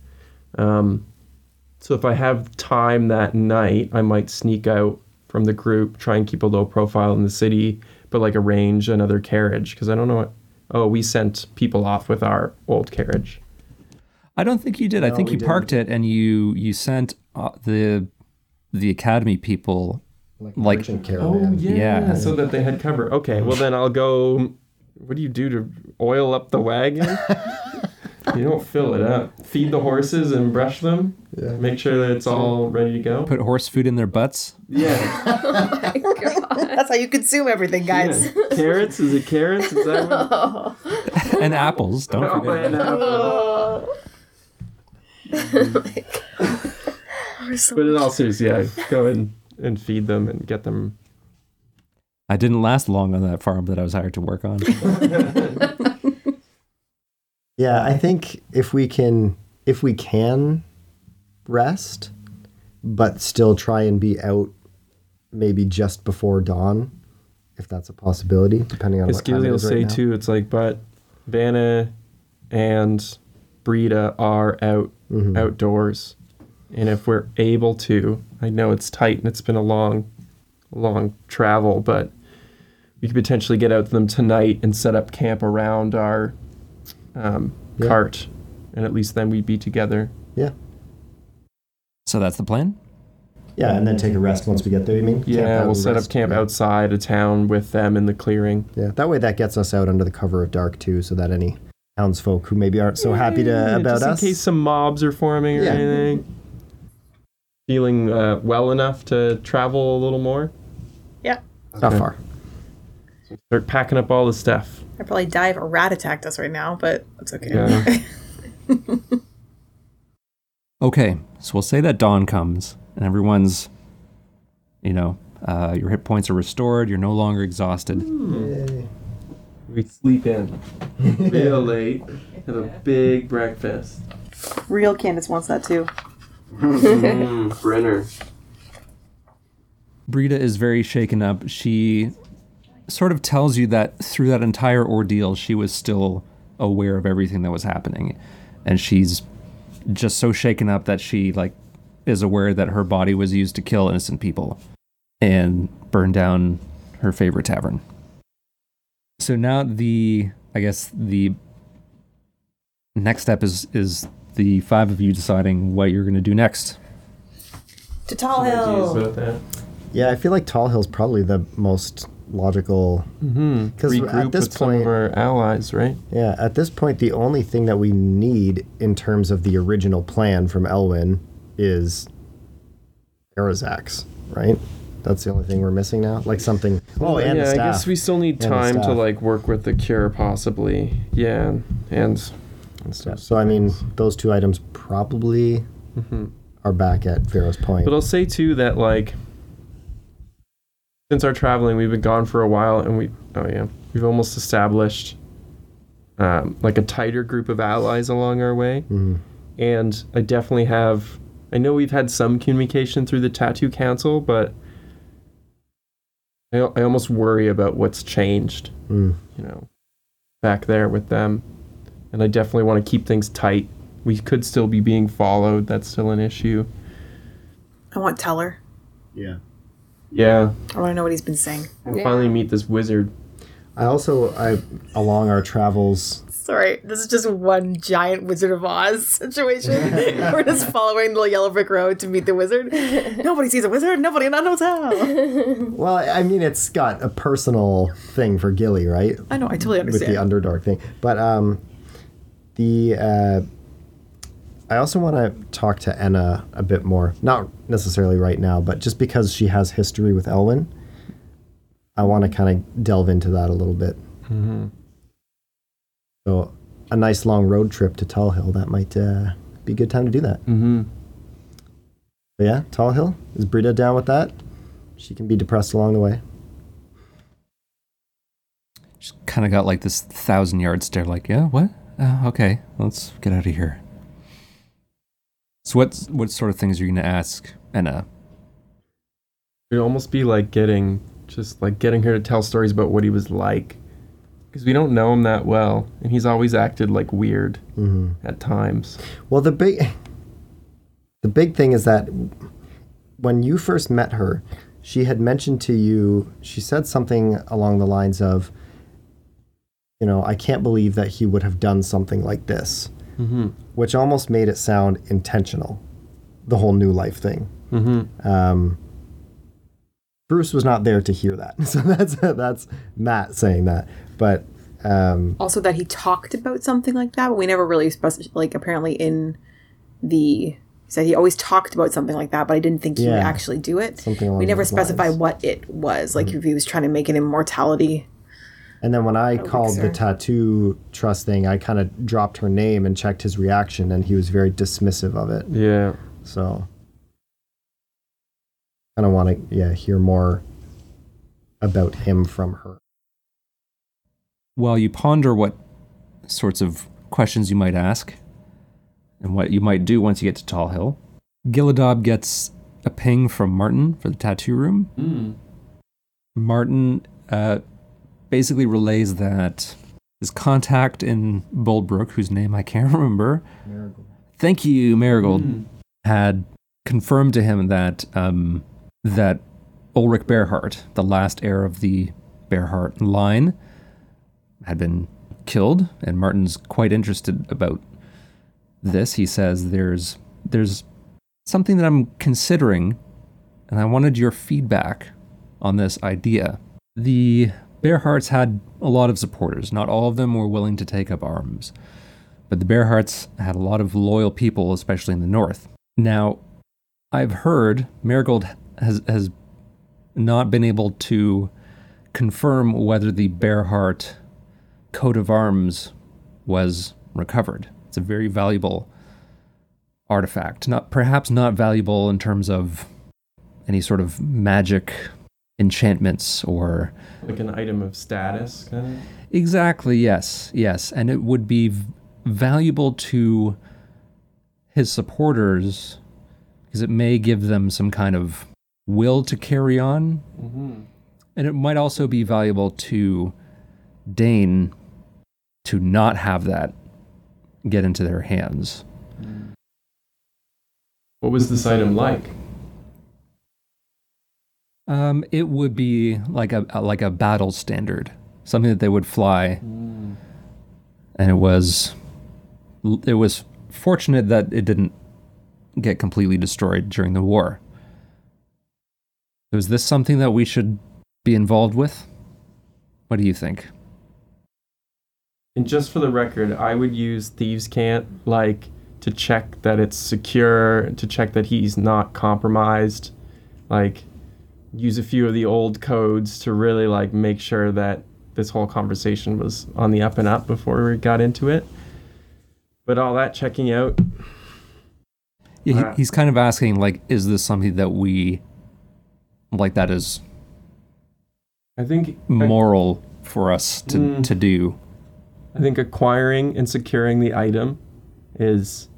So if I have time that night, I might sneak out from the group, try and keep a low profile in the city, but arrange another carriage because I don't know what. Oh, we sent people off with our old carriage. I don't think you did. No, I think you parked it and you sent the academy people. Merchant caravan. Oh, yeah. So that they had cover. Okay, well then I'll go What do you do to oil up the wagon? You don't fill it up. Feed the horses and brush them. Yeah. Make sure that it's all ready to go. Put horse food in their butts. Yeah. Oh my God. That's how you consume everything, guys. Yeah. Carrots? Is it carrots? Is that what? Oh. And apples. Don't forget. And apples. Oh. But in all seriousness, yeah, go ahead and feed them and get them. I didn't last long on that farm that I was hired to work on. Yeah, I think if we can rest, but still try and be out maybe just before dawn, if that's a possibility, depending on what time it is right now. As Gilly will say too, it's like, but Vanna and Brita are out outdoors. And if we're able to, I know it's tight and it's been a long travel, but we could potentially get out to them tonight and set up camp around our cart, and at least then we'd be together. Yeah. So that's the plan? Yeah, and then take a rest once we get there, you mean? Yeah, we'll set up camp outside of town with them in the clearing. Yeah, that way that gets us out under the cover of dark, too, so that any townsfolk who maybe aren't so happy about us. Just in case some mobs are forming or anything. Feeling well enough to travel a little more? Yeah. Not far. Start packing up all the stuff. I'd probably die if a rat attacked us right now, but that's okay. Yeah. Okay, so we'll say that dawn comes and everyone's, your hit points are restored. You're no longer exhausted. Yay. We sleep in real late, have a big breakfast. Real Candace wants that too. Brenner. Brita is very shaken up. She sort of tells you that through that entire ordeal, she was still aware of everything that was happening. And she's just so shaken up that she is aware that her body was used to kill innocent people and burn down her favorite tavern. So now the next step is the five of you deciding what you're going to do next. To Tallhill! Yeah, I feel like Tallhill's probably the most logical, because at this point, some of our allies, right? Yeah, at this point, the only thing that we need in terms of the original plan from Elwyn is Arazax, right? That's the only thing we're missing now. Like something. Oh, and the staff. I guess we still need time to work with the cure, possibly. Yeah, and stuff. So I mean, those two items probably are back at Pharaoh's point. But I'll say too that since our traveling, we've been gone for a while, and we've almost established a tighter group of allies along our way. Mm-hmm. And I know we've had some communication through the Tattoo Council, but I almost worry about what's changed, back there with them. And I definitely want to keep things tight. We could still be being followed. That's still an issue. I want Teller. Yeah. Yeah. I want to know what he's been saying. We'll finally meet this wizard. I also, along our travels... Sorry, this is just one giant Wizard of Oz situation. We're just following the yellow brick road to meet the wizard. Nobody sees a wizard, nobody knows how. Well, I mean, it's got a personal thing for Gilly, right? I know, I totally understand. With the Underdark thing. But I also want to talk to Enna a bit more. Not necessarily right now, but just because she has history with Elwyn, I want to kind of delve into that a little bit. Mm-hmm. So a nice long road trip to Tallhill, that might be a good time to do that. Mm-hmm. But yeah, Tallhill. Is Brita down with that? She can be depressed along the way. She's kind of got this 1,000-yard stare yeah, what? Okay, let's get out of here. So what sort of things are you going to ask Enna? It would almost be getting her to tell stories about what he was like. Because we don't know him that well. And he's always acted weird at times. Well, the big thing is that when you first met her, she had mentioned to you, she said something along the lines of, I can't believe that he would have done something like this. Mm-hmm. Which almost made it sound intentional, the whole new life thing. Mm-hmm. Bruce was not there to hear that, so that's Matt saying that. But Also that he talked about something like that, but we never really apparently in the... He said he always talked about something like that, but I didn't think he would actually do it. We never specify what it was. Like, if he was trying to make an immortality... And then when I called the tattoo trust thing, I kind of dropped her name and checked his reaction, and he was very dismissive of it. Yeah. So... I don't want to hear more about him from her. While you ponder what sorts of questions you might ask... and what you might do once you get to Tallhill, Giladob gets a ping from Martin for the tattoo room. Mm. Martin basically relays that his contact in Boldbrook, whose name I can't remember, Marigold. Thank you, Marigold, had confirmed to him that that Ulrich Bearheart, the last heir of the Bearheart line, had been killed, and Martin's quite interested about this. He says, there's something that I'm considering, and I wanted your feedback on this idea. The Bearhearts had a lot of supporters. Not all of them were willing to take up arms, but the Bearhearts had a lot of loyal people, especially in the north. Now, I've heard Marigold has not been able to confirm whether the Bearheart coat of arms was recovered. It's a very valuable artifact. Perhaps not valuable in terms of any sort of magic enchantments or... Like an item of status, kind of? Exactly, yes. And it would be valuable to his supporters because it may give them some kind of will to carry on. Mm-hmm. And it might also be valuable to Dane to not have that get into their hands. What was this item like? It would be like a battle standard, something that they would fly. Mm. And it was fortunate that it didn't get completely destroyed during the war. Is this something that we should be involved with? What do you think? And just for the record, I would use Thieves' Cant, to check that it's secure, to check that he's not compromised, use a few of the old codes to really, make sure that this whole conversation was on the up and up before we got into it. But all that checking out... Yeah, he's kind of asking, is this something that we... that is... I think... moral for us to do. I think acquiring and securing the item is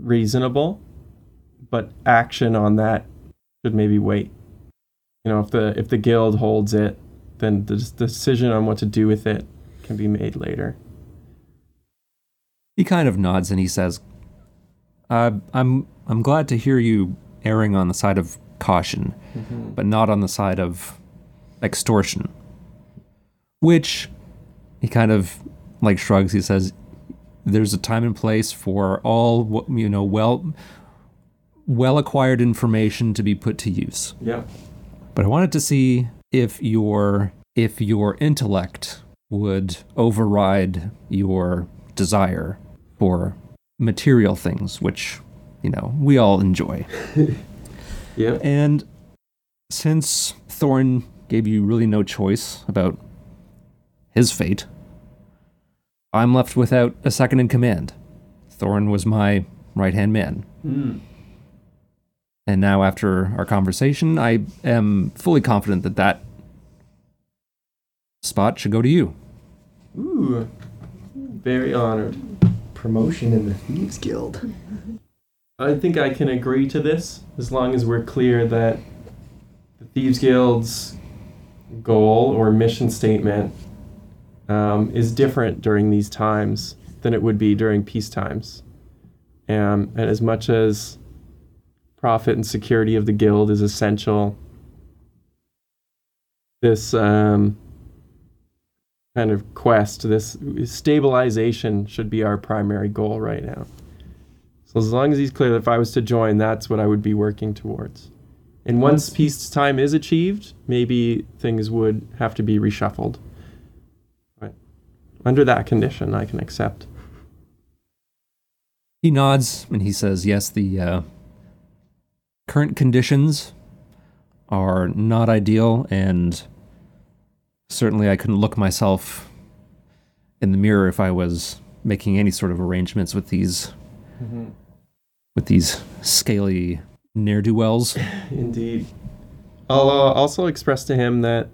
reasonable, but action on that should maybe wait. If the guild holds it, then the decision on what to do with it can be made later. He kind of nods and he says, "I'm glad to hear you erring on the side of caution, but not on the side of extortion." Which he kind of. Shrugs, he says, there's a time and place for all, well-acquired information to be put to use. Yeah. But I wanted to see if your intellect would override your desire for material things, which, we all enjoy. Yeah. And since Thorne gave you really no choice about his fate... I'm left without a second in command. Thorne was my right-hand man. Mm. And now after our conversation, I am fully confident that spot should go to you. Ooh, very honored. Promotion in the Thieves' Guild. I think I can agree to this, as long as we're clear that the Thieves' Guild's goal or mission statement is different during these times than it would be during peace times. And as much as profit and security of the guild is essential, this kind of quest, this stabilization should be our primary goal right now. So as long as he's clear that if I was to join, that's what I would be working towards. And once peace time is achieved, maybe things would have to be reshuffled. Under that condition, I can accept. He nods and he says, yes, the current conditions are not ideal, and certainly I couldn't look myself in the mirror if I was making any sort of arrangements with these scaly ne'er-do-wells. Indeed. I'll also express to him that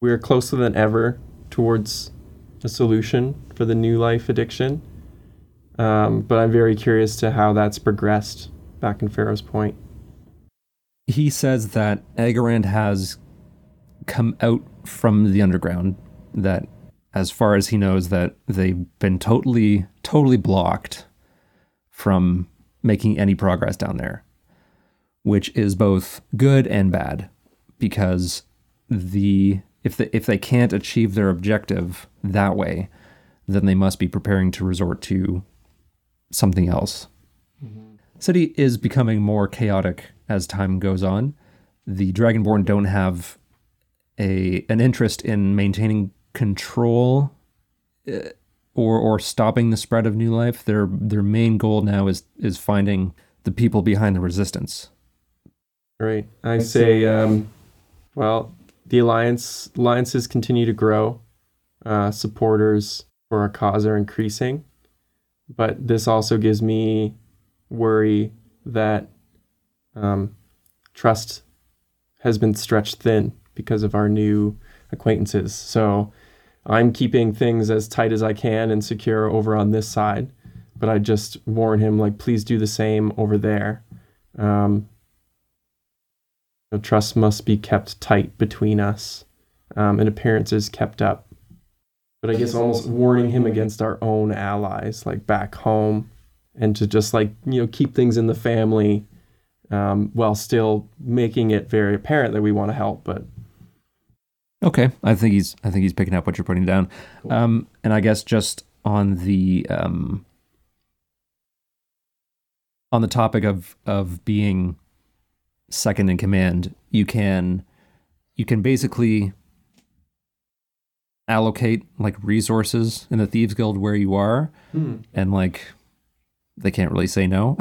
we're closer than ever towards a solution for the new life addiction, but I'm very curious to how that's progressed back in Pharaoh's Point. He says that Agarand has come out from the underground, that as far as he knows that they've been totally blocked from making any progress down there, which is both good and bad, because if they can't achieve their objective that way, then they must be preparing to resort to something else. City is becoming more chaotic as time goes on. The Dragonborn don't have an interest in maintaining control or stopping the spread of new life. Their main goal now is finding the people behind the resistance. Right. I say, well, the alliances continue to grow. Supporters for our cause are increasing, but this also gives me worry that trust has been stretched thin because of our new acquaintances. So I'm keeping things as tight as I can and secure over on this side, but I just warn him, like, please do the same over there. The trust must be kept tight between us, and appearances kept up. But I guess almost warning him against our own allies, like back home, and to just, like, you know, keep things in the family, while still making it very apparent that we want to help. But okay, I think he's picking up what you're putting down. Cool. And I guess just on the topic of being second in command, you can basically allocate, like, resources in the Thieves' Guild where you are, and, like, they can't really say no.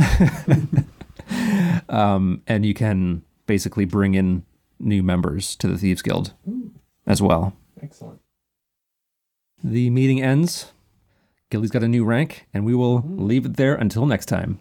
And you can basically bring in new members to the Thieves' Guild as well. Excellent. The meeting ends. Gilly's got a new rank, and we will leave it there until next time.